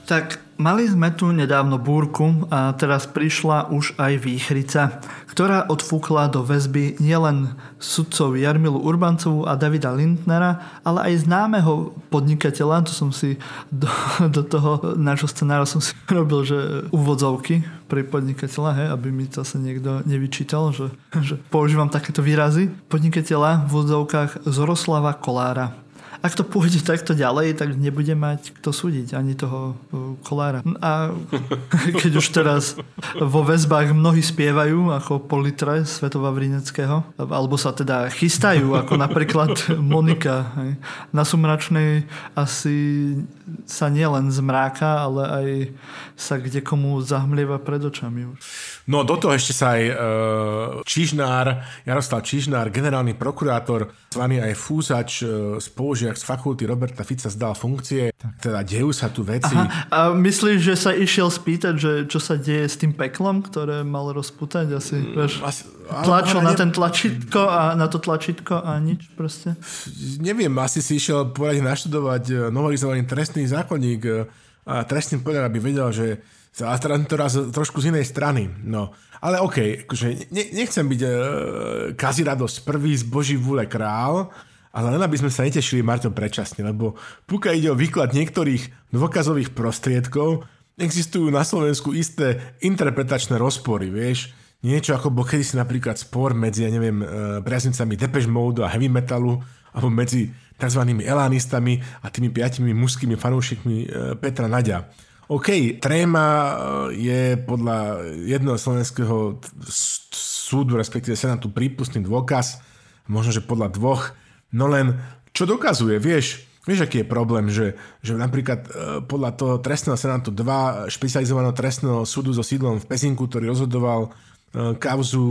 Tak mali sme tu nedávno búrku a teraz prišla už aj výchrica, ktorá odfúkla do väzby nielen sudcov Jarmilu Urbancovú a Davida Lindnera, ale aj známeho podnikateľa, to som si do, do toho nášho scenára som si robil, že úvodzovky pre podnikateľa, hej, aby mi zase niekto nevyčítal, že, že používam takéto výrazy. Podnikateľa v úvodzovkách Zoroslava Kolára. Ak to pôjde takto ďalej, tak nebude mať kto súdiť, ani toho Kolára. A keď už teraz vo väzbách mnohí spievajú, ako po litre Svetova Vrineckého, alebo sa teda chystajú, ako napríklad Monika. Hej. Na Sumračnej asi sa nielen zmráka, ale aj sa kde komu zahmlieva pred očami. No do toho ešte sa aj e, Čižnár, Jaroslav Čižnár, generálny prokurátor, zvaný aj Fúzač e, spolužiak z fakulty Roberta Fica zdal funkcie, teda dejú sa tu veci. Aha, a myslíš, že sa išiel spýtať, že čo sa deje s tým peklom, ktoré mal rozputať asi, mm, vieš, asi, ale, tlačil ale, ale, na ten tlačítko a na to tlačítko a nič proste? Neviem, asi si išiel poradne naštudovať novelizovaný trestný zákonník a trestný podľa, aby vedel, že a teraz trošku z inej strany. No. Ale okej, okay, akože ne, nechcem byť e, kazí radosť prvý z Boží vôle král, ale len aby sme sa netešili, Marťo, predčasne, lebo pokiaľ ide o výklad niektorých dôkazových prostriedkov, existujú na Slovensku isté interpretačné rozpory, vieš. Niečo ako bol kedysi napríklad spor medzi, ja neviem, priaznicami Depeche Mode a heavy metalu, alebo medzi tzv. Elánistami a tými piatimi mužskými fanúšikmi Petra Naďa. OK, tréma je podľa jedného slovenského súdu, respektíve senátu, prípustný dôkaz, možno, že podľa dvoch. No len, čo dokazuje, vieš, vieš, aký je problém, že, že napríklad e, podľa toho trestného senátu dva špecializovaného trestného súdu so sídlom v Pezinku, ktorý rozhodoval e, kauzu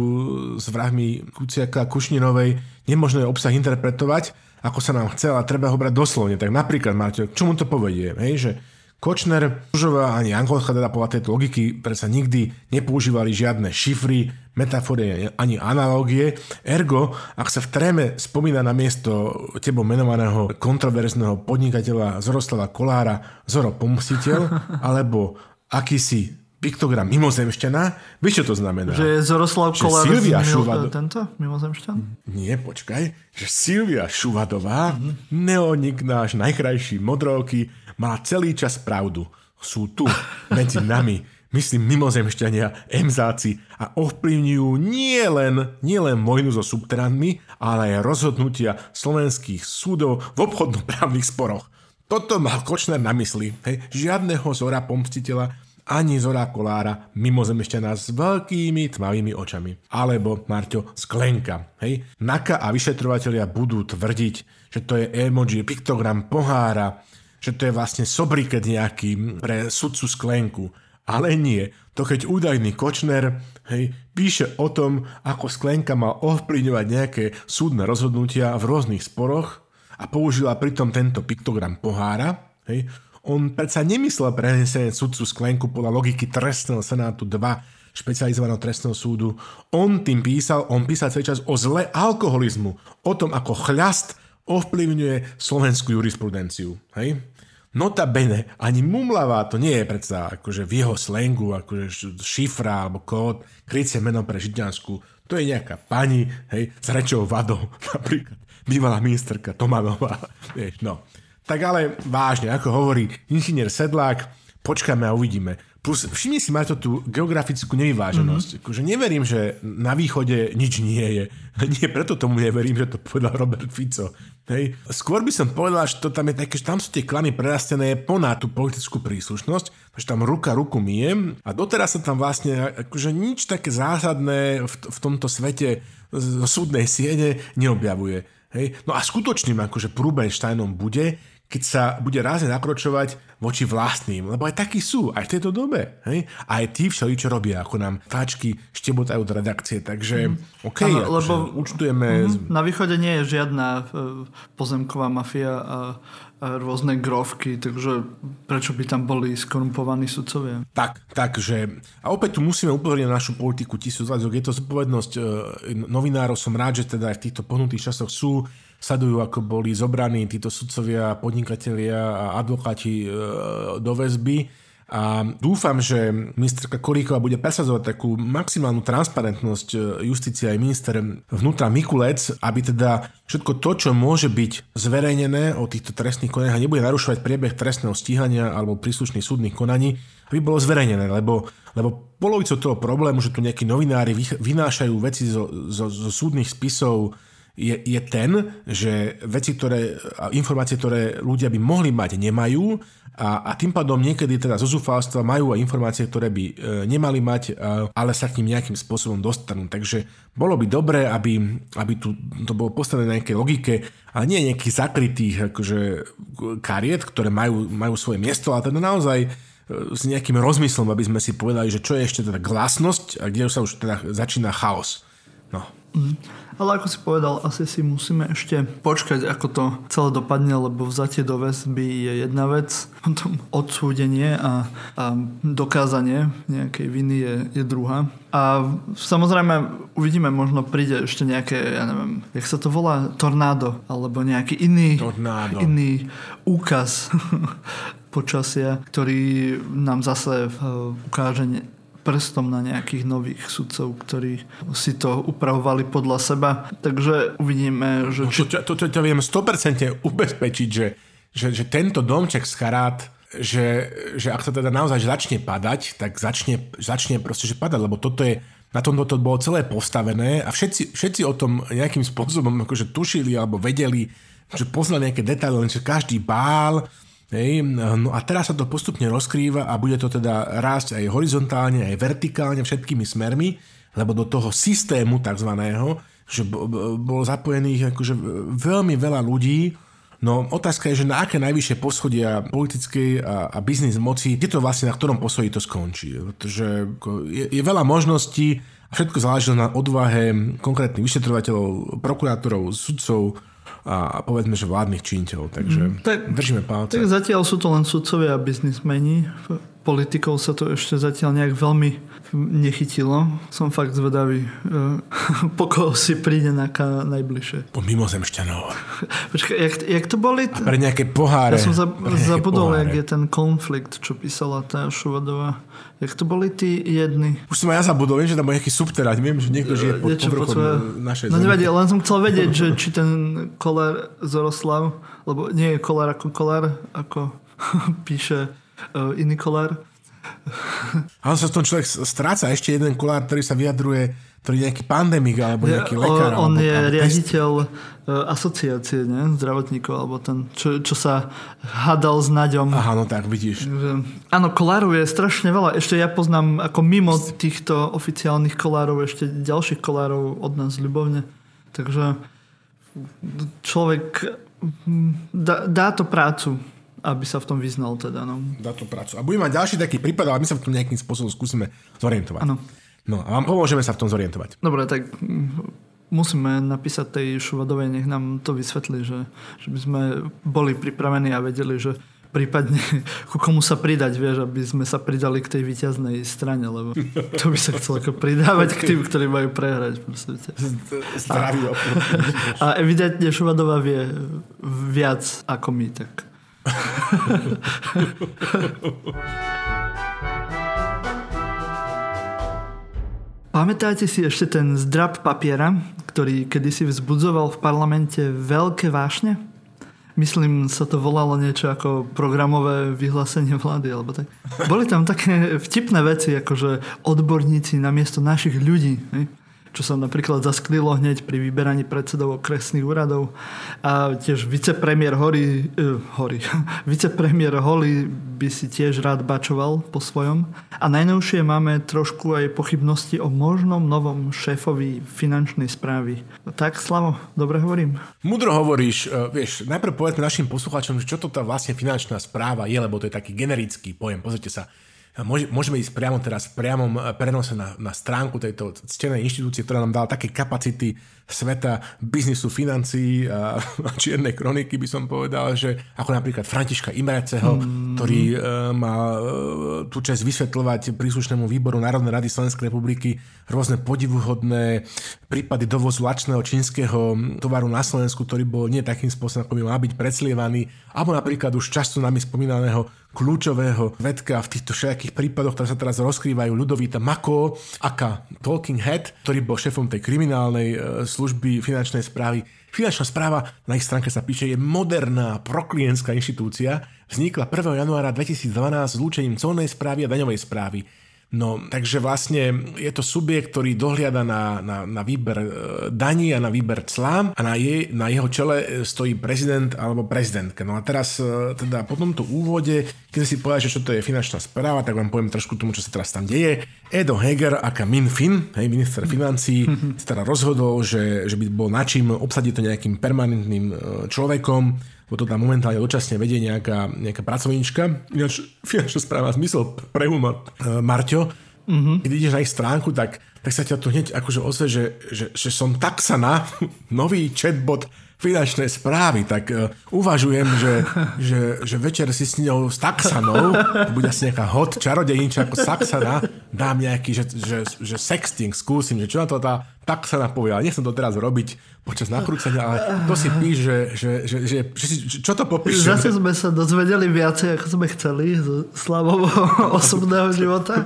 s vrahmi Kuciaka a Kušninovej, nemožno je obsah interpretovať, ako sa nám chcel, a treba ho brať doslovne. Tak napríklad, Marťo, čo mu to povedie, hej, že Kočner, Žužová ani Jankovská teda podľa tejto logiky predsa nikdy nepoužívali žiadne šifry, metafory ani analógie. Ergo, ak sa v tréme spomína na miesto tebou menovaného kontroverzného podnikateľa Zoroslava Kolára Zoro Pomstiteľ, alebo akýsi piktogram mimozemšťana, vieš, čo to znamená? Že je Zoroslav Kolár Šuvado... tento mimozemšťan? Nie, počkaj. Že Silvia Šuvadová, mm-hmm. neonik náš najkrajší modrovky, mala celý čas pravdu. Sú tu, medzi nami, myslím, mimozemšťania, emzáci a ovplyvňujú nielen nie len vojnu so subteránmi, ale aj rozhodnutia slovenských súdov v obchodnoprávnych sporoch. Toto mal Kočner na mysli. Hej. Žiadneho Zora Pomstiteľa ani Zora Kolára, mimozemšťana s veľkými tmavými očami. Alebo, Marťo, Sklenka. Hej. NAKA a vyšetrovatelia budú tvrdiť, že to je emoji, piktogram pohára, že to je vlastne sobriket nejaký pre sudcu Sklenku. Ale nie. To keď údajný Kočner, hej, píše o tom, ako Sklenka mal ovplyvňovať nejaké súdne rozhodnutia v rôznych sporoch a použila pritom tento piktogram pohára, hej, on predsa nemyslel prenesenie sudcu Sklenku podľa logiky trestného senátu dva špecializovaného trestného súdu. On tým písal, on písal celý čas o zle alkoholizmu, o tom, ako chľast ovplyvňuje slovenskú jurisprudenciu. Hej? Notabene, ani mumlavá to nie je predsa akože v jeho slengu, akože šifra alebo kód, krycie meno pre Žitňansku. To je nejaká pani, hej, s rečou vadou, napríklad bývalá ministerka Tomanová. Vieš, no. Tak ale vážne, ako hovorí inžinier Sedlák, počkáme a uvidíme. Plus, všimni si, Marto, tú geografickú nevyváženosť. Mm-hmm. Akože neverím, že na východe nič nie je. Nie, preto tomu neverím, že to povedal Robert Fico. Hej. Skôr by som povedal, že to tam je také, že tam sú tie klany prerastené ponad tú politickú príslušnosť, že tam ruka ruku myjem a doteraz sa tam vlastne akože nič také zásadné v, t- v tomto svete z súdnej siene neobjavuje. Hej. No a skutočným akože Prúbensteinom bude, keď sa bude rázne nakročovať voči vlastným, lebo aj takí sú, aj v tejto dobe. Hej? Aj tí všeli, čo robia, ako nám táčky štebotajú od redakcie, takže mm. OK, ano, lebo účtujeme. Mm, na východe nie je žiadna pozemková mafia a rôzne grovky, takže prečo by tam boli skorumpovaní sudcovia? Tak, takže a opäť tu musíme upozorniť na našu politiku tisícročia, je to zodpovednosť novinárov, som rád, že teda aj v týchto pohnutých časoch sú, sledujú, ako boli zobraní títo sudcovia, podnikatelia a advokáti do väzby a dúfam, že ministerka Kolíková bude presadzovať takú maximálnu transparentnosť justície aj minister vnútra Mikulec, aby teda všetko to, čo môže byť zverejnené o týchto trestných konaniach a nebude narušovať priebeh trestného stíhania alebo príslušných súdnych konaní, aby bolo zverejnené, lebo, lebo polovicou toho problému, že tu nejakí novinári vynášajú veci zo, zo, zo súdnych spisov, Je, je ten, že veci, ktoré, informácie, ktoré ľudia by mohli mať, nemajú a, a tým pádom niekedy teda zo zúfalstva majú aj informácie, ktoré by e, nemali mať, a, ale sa k nim nejakým spôsobom dostanú. Takže bolo by dobré, aby, aby tu, to bolo postavené na nejakej logike, ale nie nejakých zakrytých akože, kariet, ktoré majú, majú svoje miesto, ale teda naozaj s nejakým rozmyslom, aby sme si povedali, že čo je ešte teda glasnosť a kde sa už teda začína chaos. No. Mm. Ale ako si povedal, asi si musíme ešte počkať, ako to celé dopadne, lebo vzatie do väzby je jedna vec, potom odsúdenie a, a dokázanie nejakej viny je, je druhá. A samozrejme uvidíme, možno príde ešte nejaké, ja neviem, jak sa to volá, tornádo, alebo nejaký iný, iný úkaz počasia, ktorý nám zase ukáže prstom na nejakých nových sudcov, ktorí si to upravovali podľa seba. Takže uvidíme, že... No, to, to, to, to viem sto percent ubezpečiť, že, že, že tento domček z charát, že, že ak sa teda naozaj začne padať, tak začne, začne proste že padať, lebo toto je... Na tom toto bolo celé postavené a všetci, všetci o tom nejakým spôsobom akože tušili alebo vedeli, že poznali nejaké detaily, lenže každý bál. Hej, no a teraz sa to postupne rozkrýva a bude to teda rásť aj horizontálne, aj vertikálne, všetkými smermi, lebo do toho systému takzvaného, že bolo zapojených akože veľmi veľa ľudí. No otázka je, že na aké najvyššie poschodia politickej a, a biznis moci, je to vlastne na ktorom poschodí to skončí. Pretože je, je veľa možností a všetko záleží na odvahe konkrétnych vyšetrovateľov, prokurátorov, sudcov, a povedzme, že vládnych činiteľov. Takže mm, tak, držíme palce. Tak zatiaľ sú to len sudcovia a biznismeni. Politikou sa to ešte zatiaľ nejak veľmi nechytilo. Som fakt zvedavý, po koho si príde naká najbližšie. Po mimozemšťanov. Počkaj, jak, jak to boli? T- a pre nejaké poháre. Ja som za- zabudol, poháre. Jak je ten konflikt, čo písala tá Šuvadová. Jak to boli tí jedni? Už som aj ja zabudol, viem, že tam bol nejaký subterať. Viem, že niekto žije pod povrchom našej zemi. No nevadí, len som chcel vedieť, že či ten Kolár Zoroslav, lebo nie je Kolár ako Kolár, ako píše iný Kolár. Ale sa v tom človek stráca. Ešte jeden Kolár, ktorý sa vyjadruje, ktorý je nejaký pandemik alebo nejaký lekár. On, on je riaditeľ asociácie, ne? Zdravotníkov, alebo ten, čo, čo sa hádal s Naďom. Aha, no tak, vidíš. Áno, kolárov je strašne veľa. Ešte ja poznám, ako mimo týchto oficiálnych kolárov, ešte ďalších kolárov od nás z Ľubovne. Takže človek dá, dá to prácu, aby sa v tom vyznal teda. No. Dá to prácu. A budeme mať ďalší taký prípad, ale my sa v tom nejakým spôsobom skúsime zorientovať. Áno. No a vám pomôžeme sa v tom zorientovať. Dobre, tak... Musíme napísať tej Šuvadovej, nech nám to vysvetlí, že, že by sme boli pripravení a vedeli, že prípadne ku komu sa pridať, vieš, aby sme sa pridali k tej víťaznej strane, lebo to by sa chcel ako pridávať k tým, ktorí majú prehrať. Zdravý opor. A evidentne Šuvadová vie viac ako my, tak... Pamätáte si ešte ten zdrab papiera, ktorý kedysi vzbudzoval v parlamente veľké vášne? Myslím, sa to volalo niečo ako programové vyhlásenie vlády, alebo tak. Boli tam také vtipné veci, akože odborníci namiesto našich ľudí. Ne? čo sa napríklad zasklilo hneď pri vyberaní predsedov okresných úradov. A tiež vicepremiér Hory, eh, Hory. vicepremiér Holy by si tiež rád bačoval po svojom. A najnovšie máme trošku aj pochybnosti o možnom novom šéfovi finančnej správy. Tak, Slavo, dobre hovorím? Múdro hovoríš. Vieš, najprv povedzme našim poslucháčom, čo to tá vlastne finančná správa je, lebo to je taký generický pojem. Pozrite sa. Môžeme ísť priamo teraz, priamom prenose na, na stránku tejto ctenej inštitúcie, ktorá nám dala také kapacity sveta, biznisu, financií a čiernej kroniky, by som povedal, že ako napríklad Františka Imreceho, mm. ktorý e, má e, tú čest vysvetľovať príslušnému výboru Národnej rady Slovenskej republiky rôzne podivuhodné prípady dovozu lačného čínskeho tovaru na Slovensku, ktorý bol nie takým spôsobom, ako by mal byť predslievaný, alebo napríklad už často nami spomínaného kľúčového vedka v týchto všetkých prípadoch, ktoré sa teraz rozkrývajú, Ludovita Mako, aka Talking Head, ktorý bol šéfom tej kriminálnej služby finančnej správy. Finančná správa, na ich stránke sa píše, je moderná proklientská inštitúcia, vznikla prvého januára dvetisícdvanásť zlúčením colnej správy a daňovej správy. No, takže vlastne je to subjekt, ktorý dohliada na, na, na výber daní a na výber clám a na, jej, na jeho čele stojí prezident alebo prezidentka. No a teraz teda po tomto úvode, keď si povedať, že čo to je finančná správa, tak vám poviem trošku tomu, čo sa teraz tam deje. Edo Heger, aka Minfin, hej, minister financií, sa teda rozhodol, že, že by bol načím obsadiť to nejakým permanentným človekom, bo to tam momentálne dočasne vedie nejaká, nejaká pracovníčka. Ináč finančná správa zmysel pre humor, e, Marťo. Mm-hmm. Keď ideš na ich stránku, tak, tak sa ťa to hneď akože ozve, že, že, že som Taxana, nový chatbot finančnej správy, tak e, uvažujem, že, že, že večer si s ňou s Taxanou, bude asi nejaká hot čarodejnička ako Saxana, dám nejaký, že, že, že sexting skúsim, že čo na to tá Taxana povie, ale nechcem to teraz robiť počas nakrúcania, ale to si píš, že, že, že, že, že čo to popíšem. Zase sme sa dozvedeli viacej, ako sme chceli z Slavovo osobného života.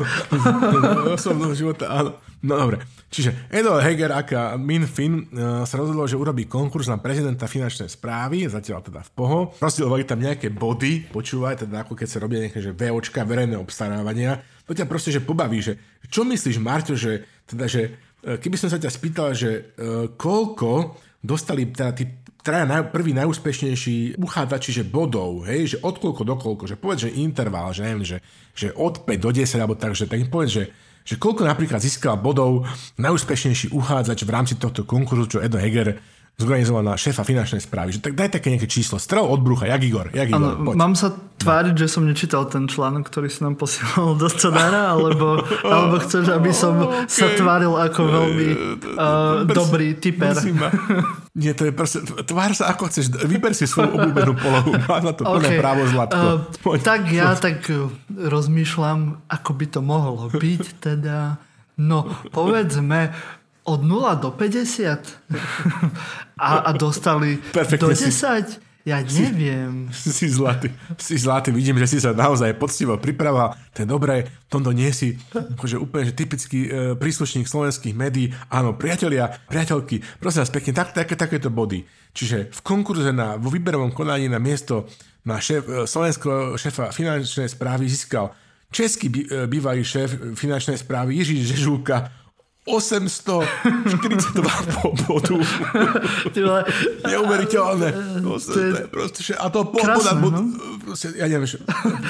osobného života, áno. No dobre. Čiže Edo Heger, aka Minfin, sa rozhodol, že urobí konkurs na prezidenta finančnej správy, zatiaľ teda v poho. Rozdielovali tam nejaké body, počúvaj, teda ako keď sa robia nejaké že VOčka, verejné obstarávania. To ťa proste, že pobaví, že čo myslíš, Marťo, že teda, že keby som sa ťa spýtal, že uh, koľko dostali teda tí traja naj, prvý najúspešnejší uchádzači, že bodov, hej, že od koľko do koľko, že povedz, že interval, že neviem, že, že od päť do desať, alebo tak, že tak povedz, že, že koľko napríklad získal bodov najúspešnejší uchádzač v rámci tohto konkurzu, čo Edo Heger zorganizoval na šéfa finančnej správy. Že tak daj také nejaké číslo. Strel od brucha. Jak Igor? Jak Igor? Ano, mám sa tváriť, no. že som nečítal ten článok, ktorý si nám posielal do scenára, alebo, alebo chceš, aby som okay. sa tváril ako veľmi uh, dobrý typer. Nie, to je proste, tvár sa ako chceš. Vyber si svoju obľúbenú polohu. Máš na to plné okay. právo, Zlatko. Uh, tak ja tak rozmýšľam, ako by to mohlo byť. Teda, no, povedzme, od nula do päťdesiat a, a dostali Perfektne do desať. Si, ja neviem. Si, si zlatý. Si zlatý. Vidím, že si sa naozaj poctivo pripravil. To je dobré. Tomto nie si akože úplne že typický e, príslušník slovenských médií. Áno, priatelia, priateľky, prosím vás pekne, tak, také, takéto body. Čiže v konkurze na, vo výberovom konaní na miesto na šéf, slovenského šéfa finančnej správy získal český by, e, bývalý šéf finančnej správy Jiří Žežulka osemsto štyridsaťdva bodu. Neuveriteľné. A to pohoda... Ja neviem,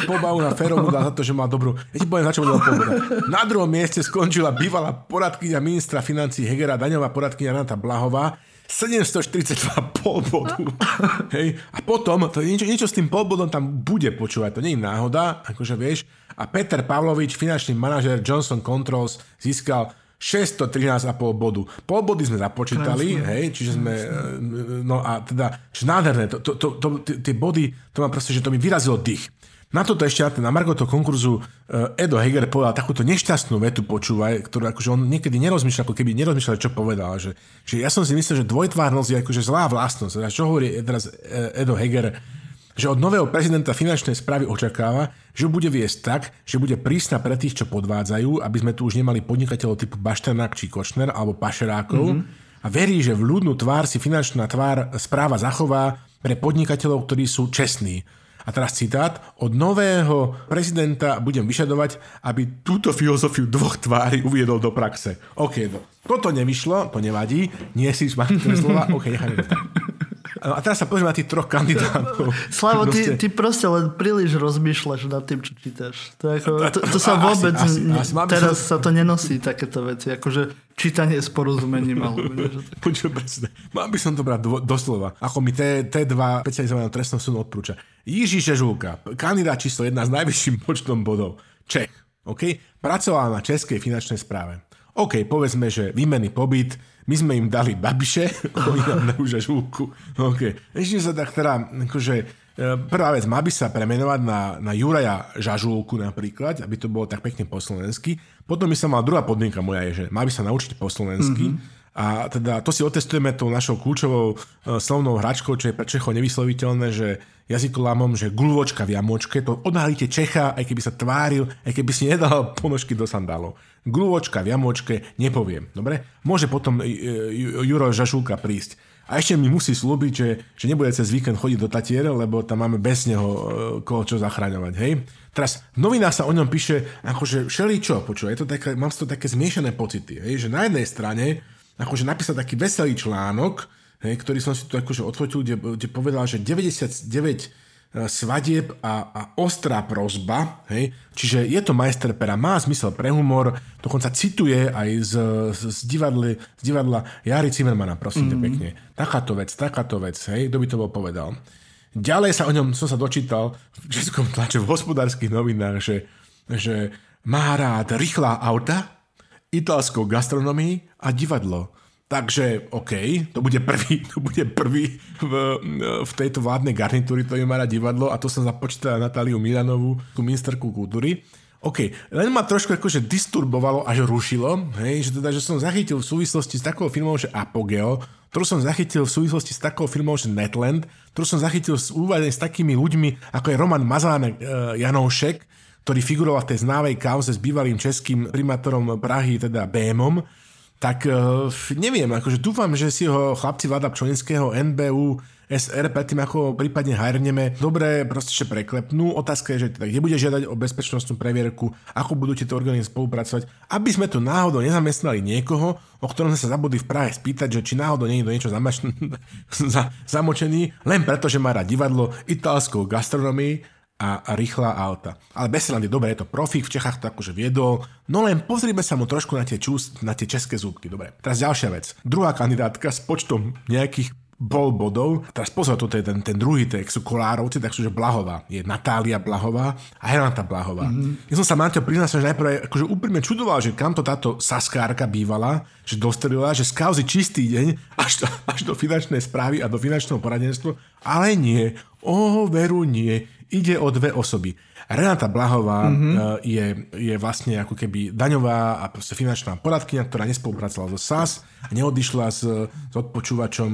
pobavu na Ferovu dá za to, že má dobrú... Ja ti poviem, za čo budem pohoda. Na druhom mieste skončila bývalá poradkyňa ministra financií Hegera, daňová poradkyňa Renáta Blahová, sedemsto štyridsaťdva polbodu. Hej. A potom, to niečo, niečo s tým polbodom tam bude počúvať, to nie je náhoda, akože vieš. A Peter Pavlovič, finančný manažer Johnson Controls, získal šesťstotrinásť a pol bodu. Pol body sme započítali, Krásne. hej, čiže sme, no a teda, čiže nádherné, to, to, to, to, tie body, to ma proste, že to mi vyrazilo dých. Na toto ešte, na margo toho konkurzu Edo Heger povedal takúto nešťastnú vetu, počúvaj, ktorú akože on niekedy nerozmýšľal, ako keby nerozmýšľal, čo povedal, že, že ja som si myslel, že dvojtvárnosť je akože zlá vlastnosť. A čo hovorí teraz Edo Heger? Že od nového prezidenta finančnej správy očakáva, že bude viesť tak, že bude prísna pre tých, čo podvádzajú, aby sme tu už nemali podnikateľov typu Bašternák či Kočner alebo Pašerákov, mm-hmm. a verí, že v ľudnú tvár si finančná tvár správa zachová pre podnikateľov, ktorí sú čestní. A teraz citát, od nového prezidenta budem vyžadovať, aby túto filozofiu dvoch tvári uviedol do praxe. OK, no. Toto nevyšlo, to nevadí, nie si zmanitné slova, OK, nechajme to. A teraz sa poďme na tých troch kandidátov. Slavo, ty, ty proste len príliš rozmýšľaš nad tým, čo čítaš. To, ako, to, to sa vôbec... Asi, asi, asi, teraz sa to nenosí, takéto veci. Akože čítanie s porozumením. Počujem presne. Mal by som to brať do, doslova. Ako mi té dva specializovaného trestného súdu odporúča. Jiří Žežulka, kandidát číslo jedna s najvyšším počtom bodov. Čech. Okay? Pracoval na Českej finančnej správe. OK, povedzme, že výmenný pobyt, my sme im dali Babiše, oni nám dajú Žežulku. OK, ešte sa tak teda, akože, prvá vec, má by sa premenovať na, na Juraja Žežulku napríklad, aby to bolo tak pekne po slovensky. Potom by sa mal, druhá podmienka moja je, že má by sa naučiť po slovensky. Mm-hmm. A teda to si otestujeme tou našou kľúčovou slovnou hračkou, čo je pre Čechov nevysloviteľné, že jazykolámom, že guľvočka v jamočke, to odhalíte Čecha, aj keby sa tváril, aj keby si nedal ponožky do sandálov. Guľvočka v jamočke, nepoviem, dobre? Môže potom Juro Žežulka prísť. A ešte mi musí slúbiť, že, že nebude cez víkend chodiť do Tatier, lebo tam máme bez neho koho čo zachraňovať, hej? Teraz v novinách sa o ňom píše, akože všeličo, počúva, je to také, mám z toho také zmiešané pocity, hej? Že na jednej strane akože napísal taký veselý článok, hej, ktorý som si tu akože odfotil, kde, kde povedal, že deväťdesiatdeväť svadieb a, a ostrá prosba, hej, čiže je to majster pera, má zmysel pre humor, dokonca cituje aj z, z, z, divadly, z divadla Járy Cimmermana, prosím, mm-hmm. pekne. Takáto vec, takáto vec, hej, kto by to bol povedal. Ďalej sa o ňom som sa dočítal v Českom tlače, v Hospodárskych novinách, že, že má rád rýchla auta, italskou gastronomii a divadlo. Takže, OK, to bude prvý, to bude prvý v, v tejto vládnej garnitúri, to je má rád divadlo a to som započítal Natáliu Milanovú, tú ministerku kultúry. OK, len ma trošku akože disturbovalo, až rušilo, hej, že teda, že som zachytil v súvislosti s takou filmou, že Apogeo, ktorú som zachytil v súvislosti s takou filmou, že Netland, ktorú som zachytil s úvadne s takými ľuďmi, ako je Roman Mazánek, e, Janoušek, ktorý figuroval v tej znávej kauze s bývalým českým primátorom Prahy, teda Bémom, tak neviem, akože dúfam, že si ho chlapci vláda Pčolinského, en bé ú, es er, predtým ako prípadne hajrneme, dobre, proste preklepnú. Otázka je, že teda, kde bude žiadať o bezpečnostnú previerku, ako budú tieto orgány spolupracovať, aby sme tu náhodou nezamestnali niekoho, o ktorom sme sa zabudli v Prahe spýtať, že či náhodou nie je do niečo zamač- za- zamočený, len preto, že má rád divadlo, italskou gastronomii a rýchla auta. Ale bez srandy, dobre, je to profík, v Čechách to akože viedol, no len pozrime sa mu trošku na tie, čus, na tie české zúbky, dobre. Teraz ďalšia vec. Druhá kandidátka s počtom nejakých bol bodov, teraz pozor, toto je ten, ten druhý text, sú Kolárovci, tak sú, že Blahová. Je Natália Blahová a Renáta Blahová. Mm-hmm. Ja som sa, Marťo, priznal, že najprv akože úprimne čudoval, že kam to táto saskárka bývala, že dostrelila, že z kauzy Čistý deň až do, až do finančnej správy a do finančného poradenstva, ale nie, o veru nie. Ide o dve osoby. Renáta Blahová mm-hmm. je, je vlastne ako keby daňová a proste finančná poradkyňa, ktorá nespolupracovala so es a es a neodišla s, s odpočúvačom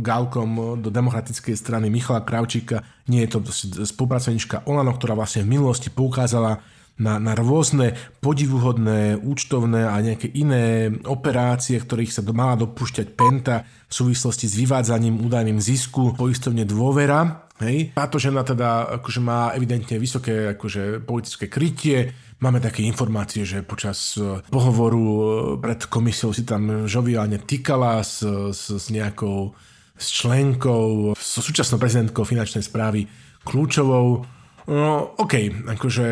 Gálkom do Demokratickej strany Michala Kravčíka. Nie je to spolupracovníčka Olano, ktorá vlastne v minulosti poukázala na, na rôzne podivuhodné, účtovné a nejaké iné operácie, ktorých sa mala dopúšťať Penta v súvislosti s vyvádzaním údajným zisku poistovne Dôvera. Hej. Táto žena teda akože má evidentne vysoké akože politické krytie. Máme také informácie, že počas pohovoru pred komisiou si tam žoviálne týkala s, s, s nejakou s členkou, so súčasnou prezidentkou finančnej správy Kľúčovou. No okej, okay, akože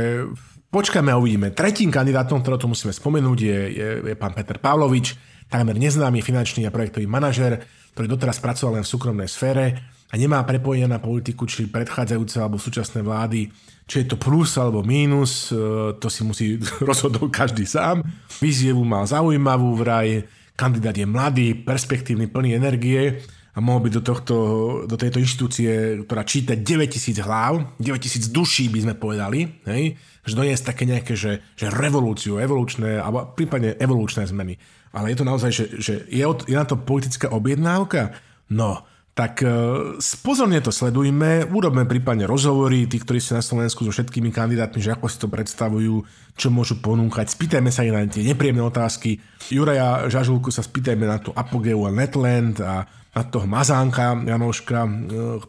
počkáme a uvidíme. Tretím kandidátom, ktorého tu musíme spomenúť, je, je, je pán Peter Pavlovič, takmer neznámy finančný a projektový manažer, ktorý doteraz pracoval len v súkromnej sfére a nemá prepojenia na politiku, či predchádzajúce alebo súčasné vlády, či je to plus alebo mínus, to si musí rozhodnúť každý sám. Výzievu má zaujímavú vraj, kandidát je mladý, perspektívny, plný energie a mohol byť do, tohto, do tejto inštitúcie, ktorá číta deväťtisíc hlav, deväťtisíc duší by sme povedali, hej? Že doniesť také nejaké, že, že revolúciu, evolučné, alebo prípadne evolučné zmeny. Ale je to naozaj, že, že je, od, je na to politická objednávka? No, tak pozorne to sledujme, urobme prípadne rozhovory, tí, ktorí sú na Slovensku so všetkými kandidátmi, že ako si to predstavujú, čo môžu ponúkať. Spýtajme sa aj na tie nepríjemné otázky. Juraja Žežulku sa spýtajme na tú Apogeu a Netland a na toho Mazánka Janoška,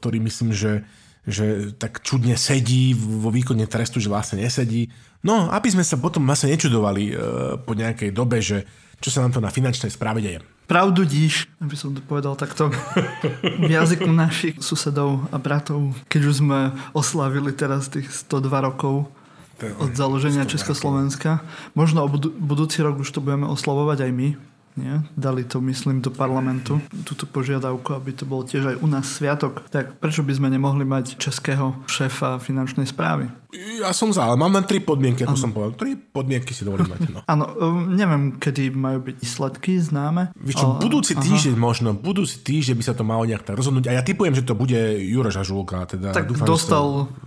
ktorý myslím, že že tak čudne sedí vo výkone trestu, že vlastne nesedí. No, aby sme sa potom vlastne nečudovali e, po nejakej dobe, že čo sa nám to na finančnej správe deje. Pravdu díš, aby som to povedal takto v jazyku našich susedov a bratov, keď už sme oslavili teraz tých sto dva rokov od založenia Československa. Možno o budu- budúci rok už to budeme oslavovať aj my. Nie? Dali to, myslím, do parlamentu túto požiadavku, aby to bol tiež aj u nás sviatok. Tak prečo by sme nemohli mať českého šéfa finančnej správy? Ja som za, ale mám len tri podmienky, ako ano. Som povedal. Tri podmienky si dovolím mať. Áno, no. um, neviem, kedy majú byť výsledky známe. Víš čo, ale... budúci týždeň možno, budúci týždeň by sa to malo nejak tak rozhodnúť. A ja tipujem, že to bude Jiří Žežulka. Teda tak dúfam, dostal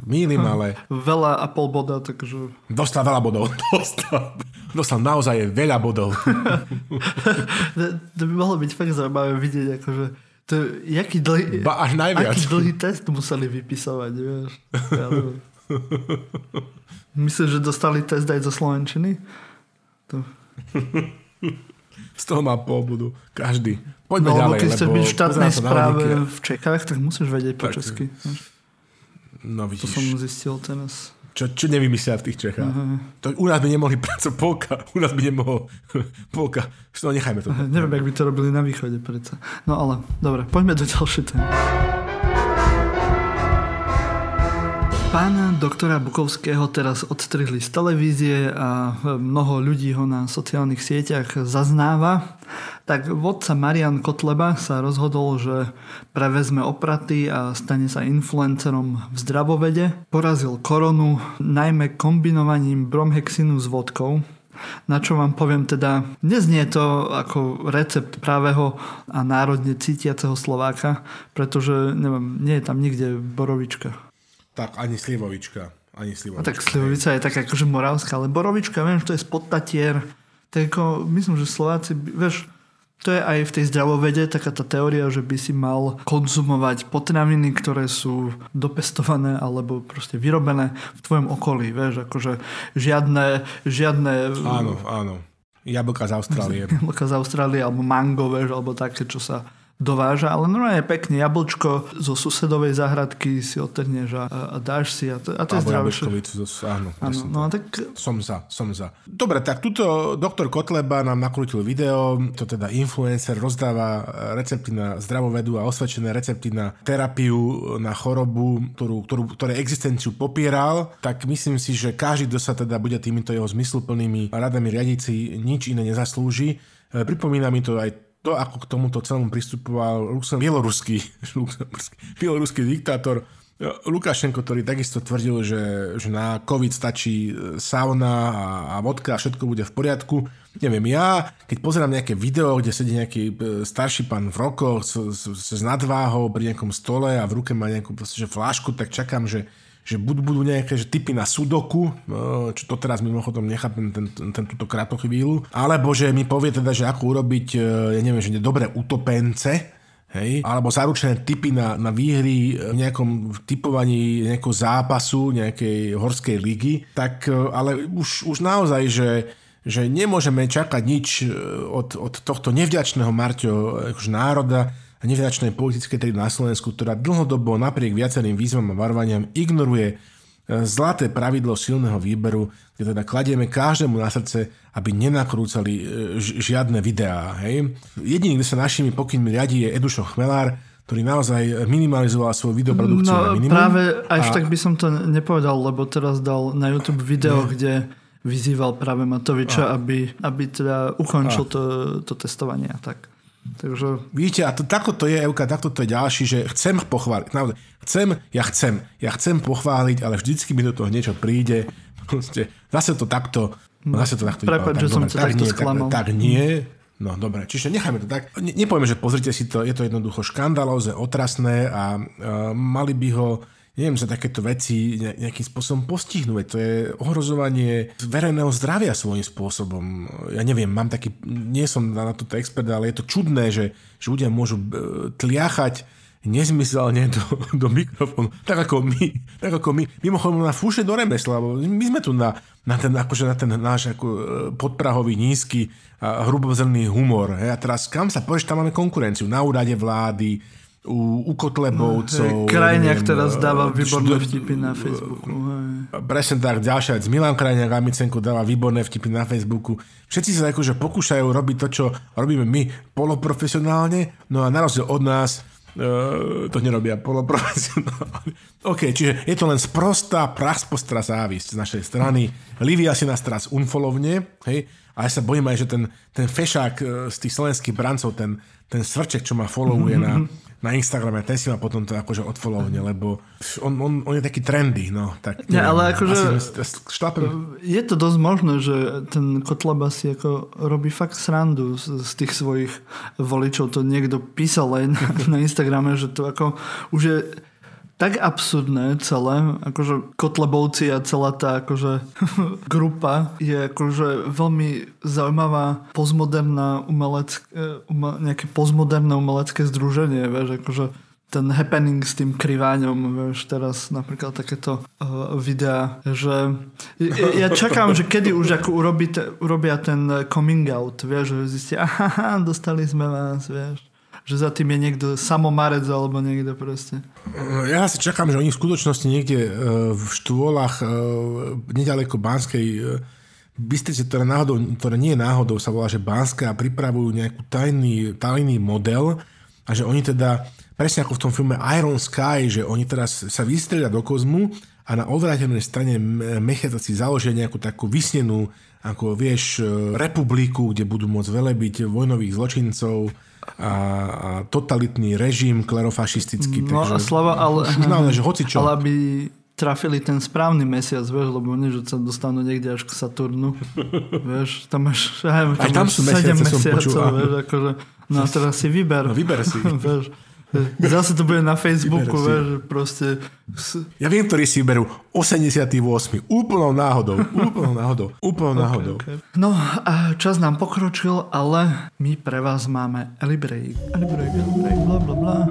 mýlim, ale... veľa a pol boda, takže... Dostal veľa bodov, dostal. Dostal naozaj veľa bodov. To by mohlo byť fakt zaujímavé vidieť, akože to, jaký dlhý, ba, až najviac. Aký dlhý test museli vypisovať, vieš. Ja, myslím, že dostali test aj zo slovenčiny. To. Z toho má pobudu. Každý. Poďme no, ďalej. Keď chceš byť v štátnej správe v Čechách, tak musíš vedieť po tak. Česky. No, to som zistil teraz. Čo, čo nevymyslia v tých Čechách. Uh-huh. To u nás by nemohli práca polka. U nás by nemohol polka. No, nechajme to. Uh-huh. Neviem, jak by to robili na východe predsa. No ale, dobre, poďme do ďalšej témy. Pána doktora Bukovského teraz odstrihli z televízie a mnoho ľudí ho na sociálnych sieťach zaznáva. Tak vodca Marian Kotleba sa rozhodol, že prevezme opraty a stane sa influencerom v zdravovede. Porazil koronu najmä kombinovaním bromhexinu s vodkou. Na čo vám poviem teda, neznie to ako recept pravého a národne cítiaceho Slováka, pretože neviem, nie je tam nikde borovička. Tak ani slivovička. Ani slivovička. A tak slivovica je taká akože moravská, ale borovička, viem, že to je spod Tatier. Tak ako, myslím, že Slováci, vieš, to je aj v tej zdravovede taká tá teória, že by si mal konzumovať potraviny, ktoré sú dopestované alebo proste vyrobené v tvojom okolí, vieš, akože žiadne... žiadne... Áno, áno. Jablka z Austrálie. Jablka z Austrálie, alebo mango, vieš, alebo také, čo sa... dováža, ale normálne pekne jablčko zo susedovej záhradky si otrhneš a, a dáš si a to, a to je zdravšie. Áno, áno, no, tak... Som za, som za. Dobre, tak tuto doktor Kotleba nám nakrútil video, to teda influencer rozdáva recepty na zdravovedu a osvedčené recepty na terapiu, na chorobu, ktorú, ktorú, ktoré existenciu popieral, tak myslím si, že každý, kto sa teda bude týmito jeho zmysluplnými radami riadiť si nič iné nezaslúži. Pripomína mi to aj to, ako k tomuto celému pristupoval bieloruský, bieloruský diktátor Lukašenko, ktorý takisto tvrdil, že, že na COVID stačí sauna a, a vodka a všetko bude v poriadku. Neviem, ja, keď pozerám nejaké video, kde sedí nejaký starší pán v rokoch s, s, s nadváhou pri nejakom stole a v ruke má nejakú proste, že flášku, tak čakám, že že buď budú nejaké že typy na sudoku, čo to teraz mimochodom nechápem ten, ten, túto krátku chvíľu, alebo že mi povie teda, že ako urobiť, ja neviem, že dobré utopence, hej? Alebo zaručené typy na, na výhry v nejakom typovaní nejakého zápasu, nejakej horskej ligy, tak ale už, už naozaj, že že nemôžeme čakať nič od, od tohto nevďačného Marťo akože národa, nevďačnej politickej triedy na Slovensku, ktorá dlhodobo napriek viacerým výzvam a varovaniam ignoruje zlaté pravidlo silného výberu, kde teda kladieme každému na srdce, aby nenakrúcali žiadne videá. Hej? Jediný, kto sa našimi pokynmi riadí, je Edušo Chmelár, ktorý naozaj minimalizoval svoju videoprodukciu no, na minimum. No práve až a... tak by som to nepovedal, lebo teraz dal na YouTube video, no. Kde vyzýval práve Matoviča, a. aby, aby teda ukončil to, to testovanie a tak. Takže... Vidíte, a to, takto to je, Evka, takto to je ďalší, že chcem pochváliť. Naozaj, chcem, ja chcem. Ja chcem pochváliť, ale vždycky mi do toho niečo príde. Proste, zase to takto... Zase to takto... Prepáč, že som sa takto sklamal. Tak, tak nie... No dobre, čiže nechajme to tak. Ne, nepovieme, že pozrite si to, je to jednoducho škandalózne, otrasné a uh, mali by ho... Neviem, za takéto veci nejakým spôsobom postihnú. To je ohrozovanie verejného zdravia svojím spôsobom. Ja neviem, mám taký, nie som na toto expert, ale je to čudné, že, že ľudia môžu tliachať nezmyselne do, do mikrofónu. Tak ako my. Tak ako my. Mimochodom na fúše do remesla. My sme tu na, na, ten, akože na ten náš ako podprahový, nízky a hrubozrný humor. He? A teraz kam sa povieš, tam máme konkurenciu. Na úrade vlády, u, u Kotlebovcov. No, Krajňák teraz dáva výborné vtipy na Facebooku. Presne tak, ďalšia vec. Milan Krajňák a Micenko dáva výborné vtipy na Facebooku. Všetci sa akože pokúšajú robiť to, čo robíme my poloprofesionálne, no a na rozdiel od nás uh, to nerobia poloprofesionálne. OK, čiže je to len sprostá, praspostrá závisť z našej strany. Livia si nás teraz unfolovne, hej, a ja sa bojím aj, že ten, ten fešák z tých slovenských brancov, ten, ten svrček, čo ma followuje na, na Instagrame, ten si ma potom to akože odfollowne, lebo on, on, on je taký trendy, no. Tak, ja, ale akože je to dosť možné, že ten Kotleba si ako robí fakt srandu z, z tých svojich voličov. To niekto písal aj na, na Instagrame, že to ako už je tak absurdné celé, akože Kotlebovci a celá tá akože grupa je akože veľmi zaujímavá pozmoderná umelecké, ume, nejaké pozmoderné umelecké združenie, vieš, akože ten happening s tým kriváňom, vieš, teraz napríklad takéto uh, videá, že ja, ja čakám, že kedy už ako urobí, urobia ten coming out, vieš, že zistia, aha, dostali sme vás, vieš. Že za tým je niekto samomarec alebo niekto proste. Ja si čakám, že oni v skutočnosti niekde v štôlach nedaleko Banskej Bystrice, ktoré, náhodou, ktoré nie je náhodou, sa volá, že Banská, a pripravujú nejaký tajný, tajný model a že oni teda, presne ako v tom filme Iron Sky, že oni teraz sa vystrelia do kozmu a na odvrátenej strane mesiaca si založia nejakú takú vysnenú, ako vieš, republiku, kde budú môcť velebiť vojnových zločincov a, a totalitný režim klerofašistický. No takže, a Slava, ale, ale, že hocičo. Ale aby trafili ten správny mesiac, vieš, lebo nie, že sa dostanú niekde až k Saturnu. Vieš, tam máš aj, aj tam sú sedem mesiacov, vieš, akože, no a teraz si vyber. No, vyber si. Vieš, zase to bude na Facebooku, vieš, proste. Ja viem, ktorí si vyberú osemdesiaty ôsmy Úplnou náhodou. Úplnou náhodou. Úplnou náhodou. Okay, okay. No a čas nám pokročil, ale my pre vás máme Elibrej. Elibrej, Elibrej, blablabla.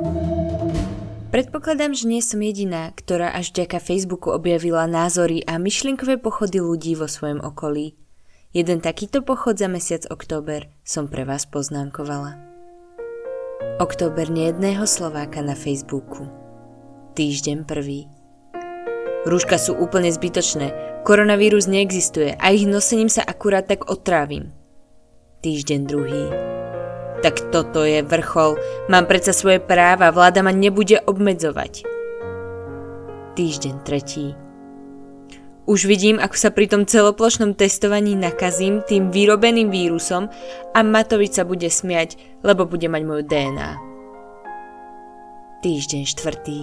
Predpokladám, že nie som jediná, ktorá až vďaka Facebooku objavila názory a myšlienkové pochody ľudí vo svojom okolí. Jeden takýto pochod za mesiac október som pre vás poznámkovala. Október nejedného Slováka na Facebooku. Týždeň prvý. Rúška sú úplne zbytočné. Koronavírus neexistuje a ich nosením sa akurát tak otrávim. Týždeň druhý. Tak toto je vrchol. Mám predsa svoje práva, vláda ma nebude obmedzovať. Týždeň tretí. Už vidím, ako sa pri tom celoplošnom testovaní nakazím tým vyrobeným vírusom a Matovič sa bude smiať, lebo bude mať moju dé en á. Týždeň štvrtý.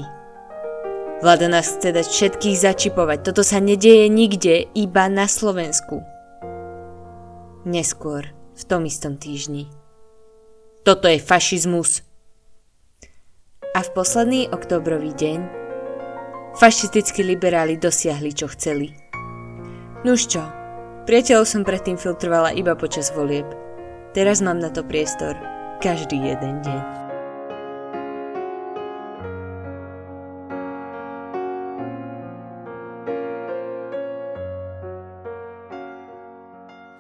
Vláda nás chce dať všetkých začipovať. Toto sa nedeje nikde, iba na Slovensku. Neskôr, v tom istom týždni. Toto je fašizmus. A v posledný októbrový deň fašistickí liberáli dosiahli, čo chceli. Nuž čo, priateľov som predtým filtrovala iba počas volieb. Teraz mám na to priestor každý jeden deň.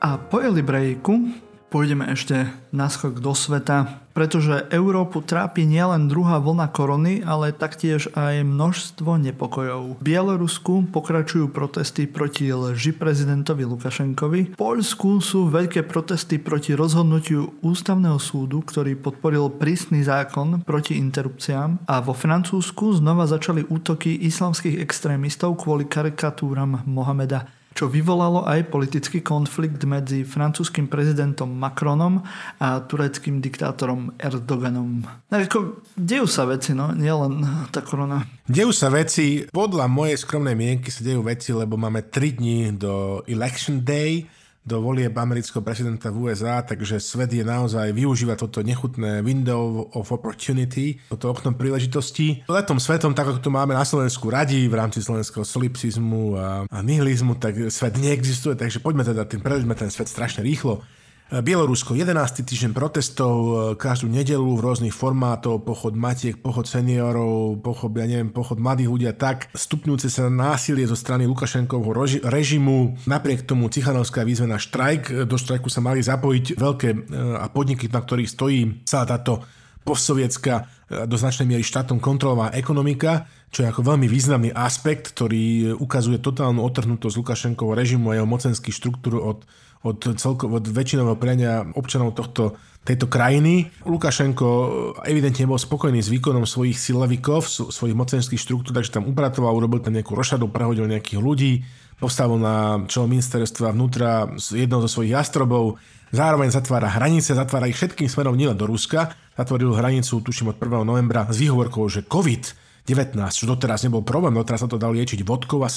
A po Elibrejku pôjdeme ešte naskok do sveta, pretože Európu trápi nielen druhá vlna korony, ale taktiež aj množstvo nepokojov. V Bielorusku pokračujú protesty proti lži prezidentovi Lukašenkovi. V Poľsku sú veľké protesty proti rozhodnutiu ústavného súdu, ktorý podporil prísny zákon proti interrupciám. A vo Francúzsku znova začali útoky islamských extrémistov kvôli karikatúram Mohameda, čo vyvolalo aj politický konflikt medzi francúzskym prezidentom Macronom a tureckým diktátorom Erdoganom. Ako, dejú sa veci, no, nielen tá korona. Dejú sa veci, podľa mojej skromnej mienky sa dejú veci, lebo máme tri dni do Election Day, do volieb amerického prezidenta v ú es á, takže svet je naozaj využíva toto nechutné window of opportunity, toto okno príležitosti. Letom svetom, tak ako to máme na Slovensku radi v rámci slovenského solipsizmu a, a nihilizmu, tak svet neexistuje, takže poďme teda, tým prejdeme ten svet strašne rýchlo. Bielorusko, jedenásty týždeň protestov, každú nedeľu v rôznych formátoch, pochod matiek, pochod seniorov, pochod, ja neviem, pochod mladých ľudia, tak stupňujúce sa násilie zo strany Lukašenkovho režimu. Napriek tomu Cichanovská výzva na štrajk, do štrajku sa mali zapojiť veľké a podniky, na ktorých stojí sa táto postsovietská, do značnej miery štátom kontrolovaná ekonomika, čo je ako veľmi významný aspekt, ktorý ukazuje totálnu otrhnutosť Lukašenkovho režimu a jeho mocenských štruktúr od, od, celko, od väčšinového prenia občanov tohto, tejto krajiny. Lukašenko evidentne bol spokojný s výkonom svojich silavikov, svojich mocenských štruktúr, takže tam upratoval, urobil tam nejakú rošadu, prehodil nejakých ľudí, postavil na čelo ministerstva vnútra jednou zo svojich jastrobov. Zároveň zatvára hranice, zatvára ich všetkým smerom nielen do Ruska. Zatvoril hranicu, tuším, od prvého novembra s výhovorkou, že COVID devätnásť, čo doteraz nebol problém, doteraz sa to dal liečiť vodkou a,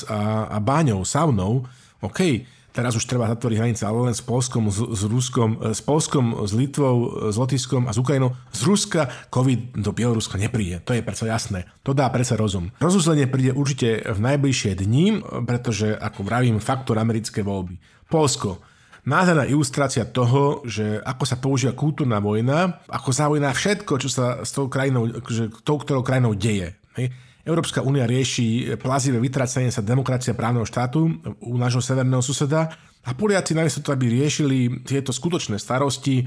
a báňou, saunou. OK, teraz už treba zatvoriť hranice, ale len s Polskom, s, s Ruskom, s Polskom, s Litvou, s Lotyšskom a s Ukrajinou. Z Ruska COVID do Bieloruska nepríde, to je predsa jasné. To dá predsa rozum. Rozuzlenie príde určite v najbližšie dni, pretože, ako vravím, faktor americké voľby. Polsko. Nádherná ilustrácia toho, že ako sa používa kultúrna vojna, ako zaujíma všetko, čo sa s tou krajinou, že tou, ktorou krajinou deje. Hej. Európska únia rieši plazivé vytracenie sa demokracie právneho štátu u nášho severného suseda a Poliaci namiesto toho, aby riešili tieto skutočné starosti,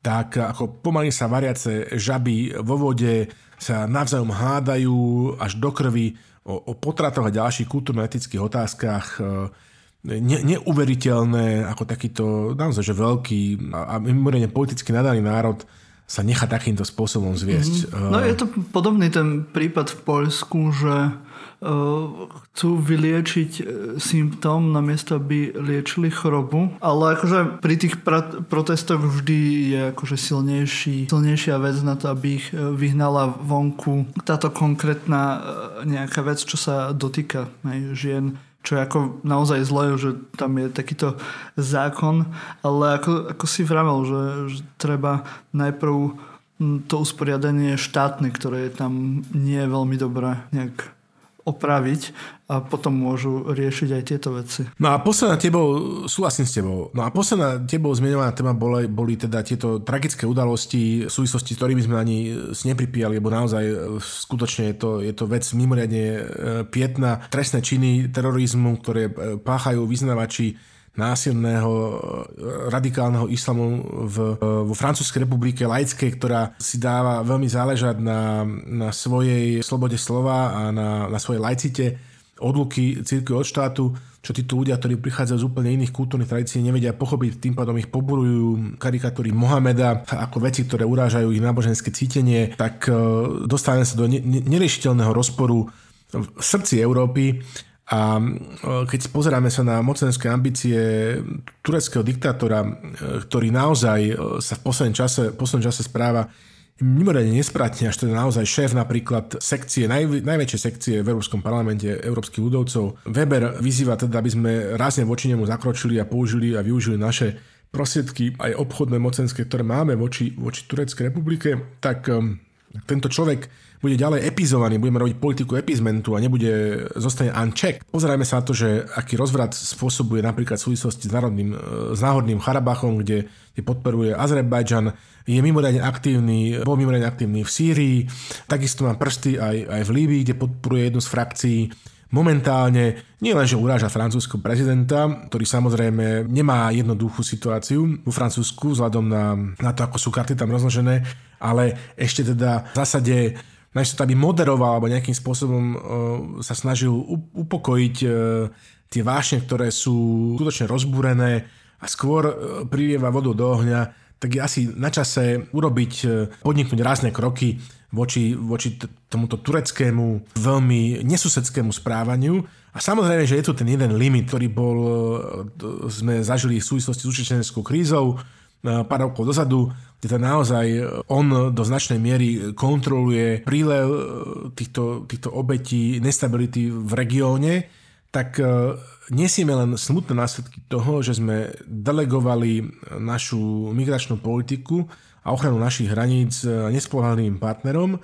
tak ako pomaly sa variace žaby vo vode sa navzájom hádajú až do krvi o, o potratoch a ďalších kultúrno-etických otázkach. Ne, neuveriteľné, ako takýto naozaj, že veľký a, a mimoriadne politicky nadaný národ sa nechá takýmto spôsobom zviesť. Mm-hmm. No je to podobný ten prípad v Poľsku, že uh, chcú vyliečiť symptóm namiesto, aby liečili chorobu, ale akože pri tých pra- protestoch vždy je akože silnejší, silnejšia vec na to, aby ich vyhnala vonku táto konkrétna nejaká vec, čo sa dotýka aj žien. Čo je ako naozaj zlé, že tam je takýto zákon, ale ako, ako si vravel, že, že treba najprv to usporiadanie štátne, ktoré je tam nie je veľmi dobré, nejak opraviť a potom môžu riešiť aj tieto veci. No a posledná tebou, súhlasím s tebou, no a posledná tebou zmienovaná téma boli, boli teda tieto tragické udalosti v súvislosti, s ktorými sme ani nepripíjali, lebo naozaj skutočne je to, je to vec mimoriadne pietná. Trestné činy terorizmu, ktoré páchajú vyznavači násilného radikálneho islamu v, vo Francúzskej republike laickej, ktorá si dáva veľmi záležať na, na svojej slobode slova a na, na svojej laicite odluky cirkvi od štátu, čo títo ľudia, ktorí prichádzajú z úplne iných kultúrnych tradícií, nevedia pochopiť, tým pádom ich poburujú karikatúry Mohameda ako veci, ktoré urážajú ich náboženské cítenie, tak dostávame sa do ne- neriešiteľného rozporu v srdci Európy. A keď pozeráme sa na mocenské ambície tureckého diktátora, ktorý naozaj sa v poslednom čase, v poslednom čase správa mimoriadne nespratne, až to je naozaj šéf napríklad sekcie, naj, najväčšej sekcie v Európskom parlamente európskych ľudovcov. Weber vyzýva teda, aby sme rázne voči nemu zakročili a použili a využili naše prostriedky aj obchodné mocenské, ktoré máme voči, voči Tureckej republike, tak tento človek bude ďalej epizovaný, budeme robiť politiku epizmentu a nebude, zostane unchecked. Pozerajme sa na to, že aký rozvrat spôsobuje napríklad v súvislosti s, národným, s náhodným Charabachom, kde, kde podporuje Azerbajdžan, je mimoriadne aktívny, bol mimoriadne aktívny v Sýrii, takisto má prsty aj, aj v Líbii, kde podporuje jednu z frakcií. Momentálne nie len, že uráža francúzskeho prezidenta, ktorý samozrejme nemá jednoduchú situáciu vo Francúzsku vzhľadom na, na to, ako sú karty tam rozložené, ale ešte teda v zásade najmä to, aby moderoval alebo nejakým spôsobom uh, sa snažil upokojiť uh, tie vášne, ktoré sú skutočne rozbúrené a skôr uh, prilieva vodu do ohňa, tak je asi na čase urobiť, uh, podniknúť rázne kroky voči, voči t- tomuto tureckému veľmi nesusedskému správaniu. A samozrejme, že je tu ten jeden limit, ktorý bol, uh, sme zažili v súvislosti s utečeneckou krízou, pár rokov dozadu, kde naozaj on do značnej miery kontroluje prílev týchto, týchto obetí nestability v regióne, tak nesieme len smutné následky toho, že sme delegovali našu migračnú politiku a ochranu našich hraníc nespoľahlivým partnerom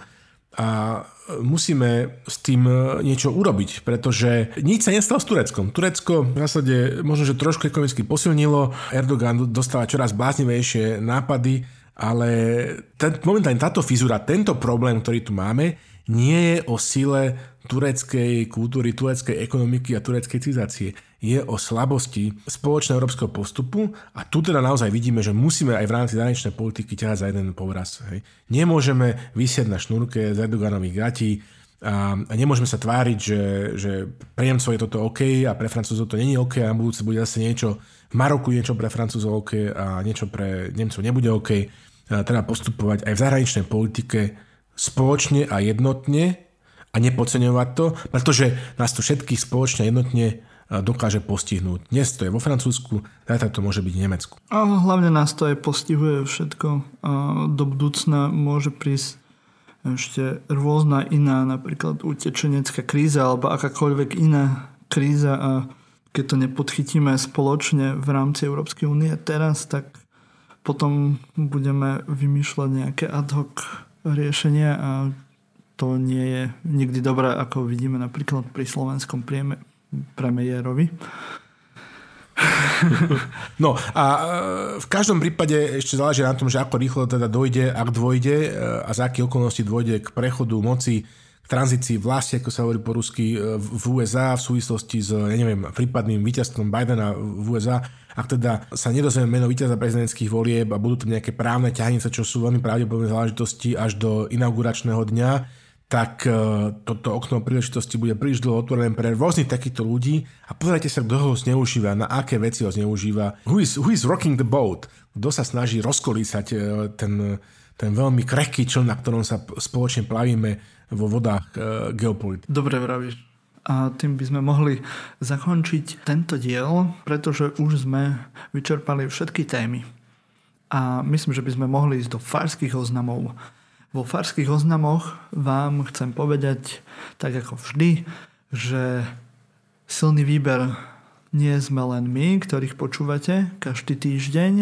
a musíme s tým niečo urobiť, pretože nič sa nestalo s Tureckom. Turecko v zásade možno, že trošku ekonomicky posilnilo, Erdogan dostáva čoraz bláznivejšie nápady, ale ten, momentálne táto fizura, tento problém, ktorý tu máme, nie je o sile tureckej kultúry, tureckej ekonomiky a tureckej civilizácie. Je o slabosti spoločného európskeho postupu a tu teda naozaj vidíme, že musíme aj v rámci zahraničnej politiky ťahať za jeden povraz. Hej. Nemôžeme visieť na šnúrke z Erdoganových gatí a nemôžeme sa tváriť, že, že pre Nemcov je toto OK a pre Francúzov to není OK a na budúce bude zase niečo v Maroku, niečo pre Francúzov OK a niečo pre Nemcov nebude OK. A treba postupovať aj v zahraničnej politike spoločne a jednotne a nepodceňovať to, pretože nás to všetkých spoločne jednotne dokáže postihnúť. Dnes to je vo Francúzsku, zajtra to môže byť v Nemecku. A hlavne nás to aj postihuje všetko. A do budúcna môže prísť ešte rôzna iná, napríklad utečenecká kríza alebo akákoľvek iná kríza a keď to nepodchytíme spoločne v rámci Európskej únie teraz, tak potom budeme vymýšľať nejaké ad hoc riešenia a to nie je nikdy dobré, ako vidíme napríklad pri slovenskom premiérovi. No a v každom prípade ešte záleží na tom, že ako rýchlo teda dojde, ak dôjde a za aké okolnosti dôjde k prechodu moci, k tranzícii vlasti, ako sa hovorí po rusky, v ú es á v súvislosti s, ja neviem, prípadným víťazstvom Bidena v ú es á. Ak teda sa nedozvieme meno víťaza prezidentských volieb a budú tam nejaké právne ťahnice, čo sú veľmi pravdepodobné záležitosti až do inauguračného dňa, tak toto okno príležitosti bude príliš dlho otvorené pre rôznych takýchto ľudí a pozrite sa, kto ho zneužíva, na aké veci ho zneužíva. Who is, who is rocking the boat? Kto sa snaží rozkolísať ten, ten veľmi krehký čln, na ktorom sa spoločne plavíme vo vodách geopolitiky. Dobre vravíš. A tým by sme mohli zakončiť tento diel, pretože už sme vyčerpali všetky témy. A myslím, že by sme mohli ísť do farských oznamov. Vo farských oznamoch vám chcem povedať, tak ako vždy, že silný výber nie sme len my, ktorých počúvate každý týždeň.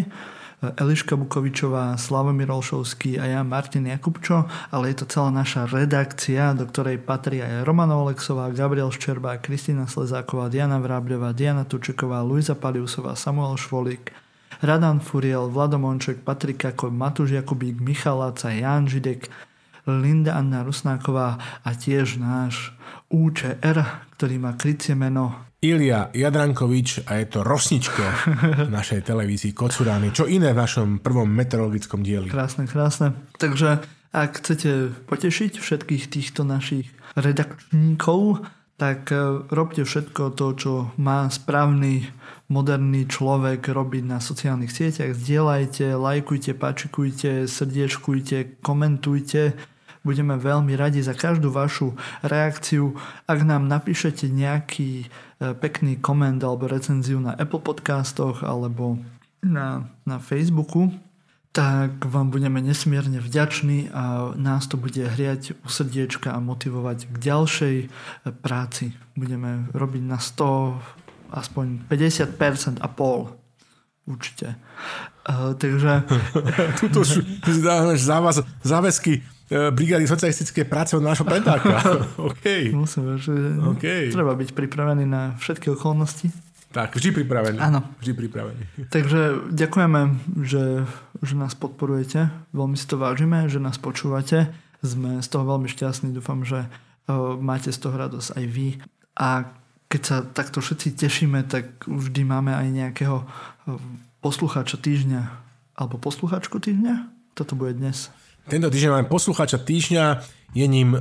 Eliška Bukovičová, Slavomír Olšovský a ja, Martin Jakubčo, ale je to celá naša redakcia, do ktorej patrí aj Romana Olexová, Gabriel Ščerbá, Kristína Slezáková, Diana Vrábľová, Diana Tučeková, Luisa Paliusová, Samuel Švolík, Radan Furiel, Vlado Monček, Patrik Kako, Matúš Jakubík, Michal Laca, Ján Židek, Linda Anna Rusnáková a tiež náš ú čé er, ktorý má krycie meno Ilia Jadrankovič a je to Rosničko v našej televízii Kocurány. Čo iné v našom prvom meteorologickom dieli. Krásne, krásne. Takže ak chcete potešiť všetkých týchto našich redakčníkov, tak robte všetko to, čo má správny moderný človek robiť na sociálnych sieťach. Zdieľajte, lajkujte, páčikujte, srdiečkujte, komentujte. Budeme veľmi radi za každú vašu reakciu. Ak nám napíšete nejaký pekný koment alebo recenziu na Apple podcastoch alebo na, na Facebooku, tak vám budeme nesmierne vďační a nás to bude hriať u srdiečka a motivovať k ďalšej práci. Budeme robiť na sto, aspoň päťdesiat percent a pol. Určite. Uh, takže... Tuto už závaz, záväzky brigády socialistické práce od nášho predáka. OK. Musím, že okay. Treba byť pripravený na všetky okolnosti. Tak, vždy pripravený. Áno. Vždy pripravený. Takže ďakujeme, že, že nás podporujete. Veľmi si to vážime, že nás počúvate. Sme z toho veľmi šťastní. Dúfam, že máte z toho radosť aj vy. A keď sa takto všetci tešíme, tak vždy máme aj nejakého poslucháča týždňa. Alebo poslucháčku týždňa? Toto bude dnes. Tento týždeň máme poslucháča týždňa, je ním e,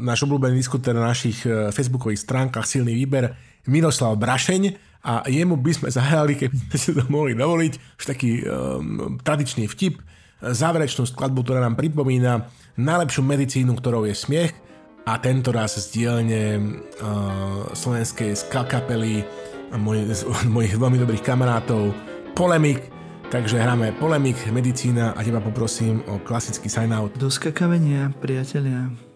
náš obľúbený diskutér na našich e, facebookových stránkach Silný výber Miroslav Brašeň a jemu by sme zahrali, keby sme si to mohli dovoliť, už taký e, tradičný vtip, záverečnú skladbu, ktorá nám pripomína najlepšiu medicínu, ktorou je smiech a tento raz z dielne e, slovenskej skakapely moj, mojich veľmi dobrých kamarátov Polemik. Takže hráme Polemik, medicína a teba poprosím o klasický sign-out. Do skakavenia, priatelia.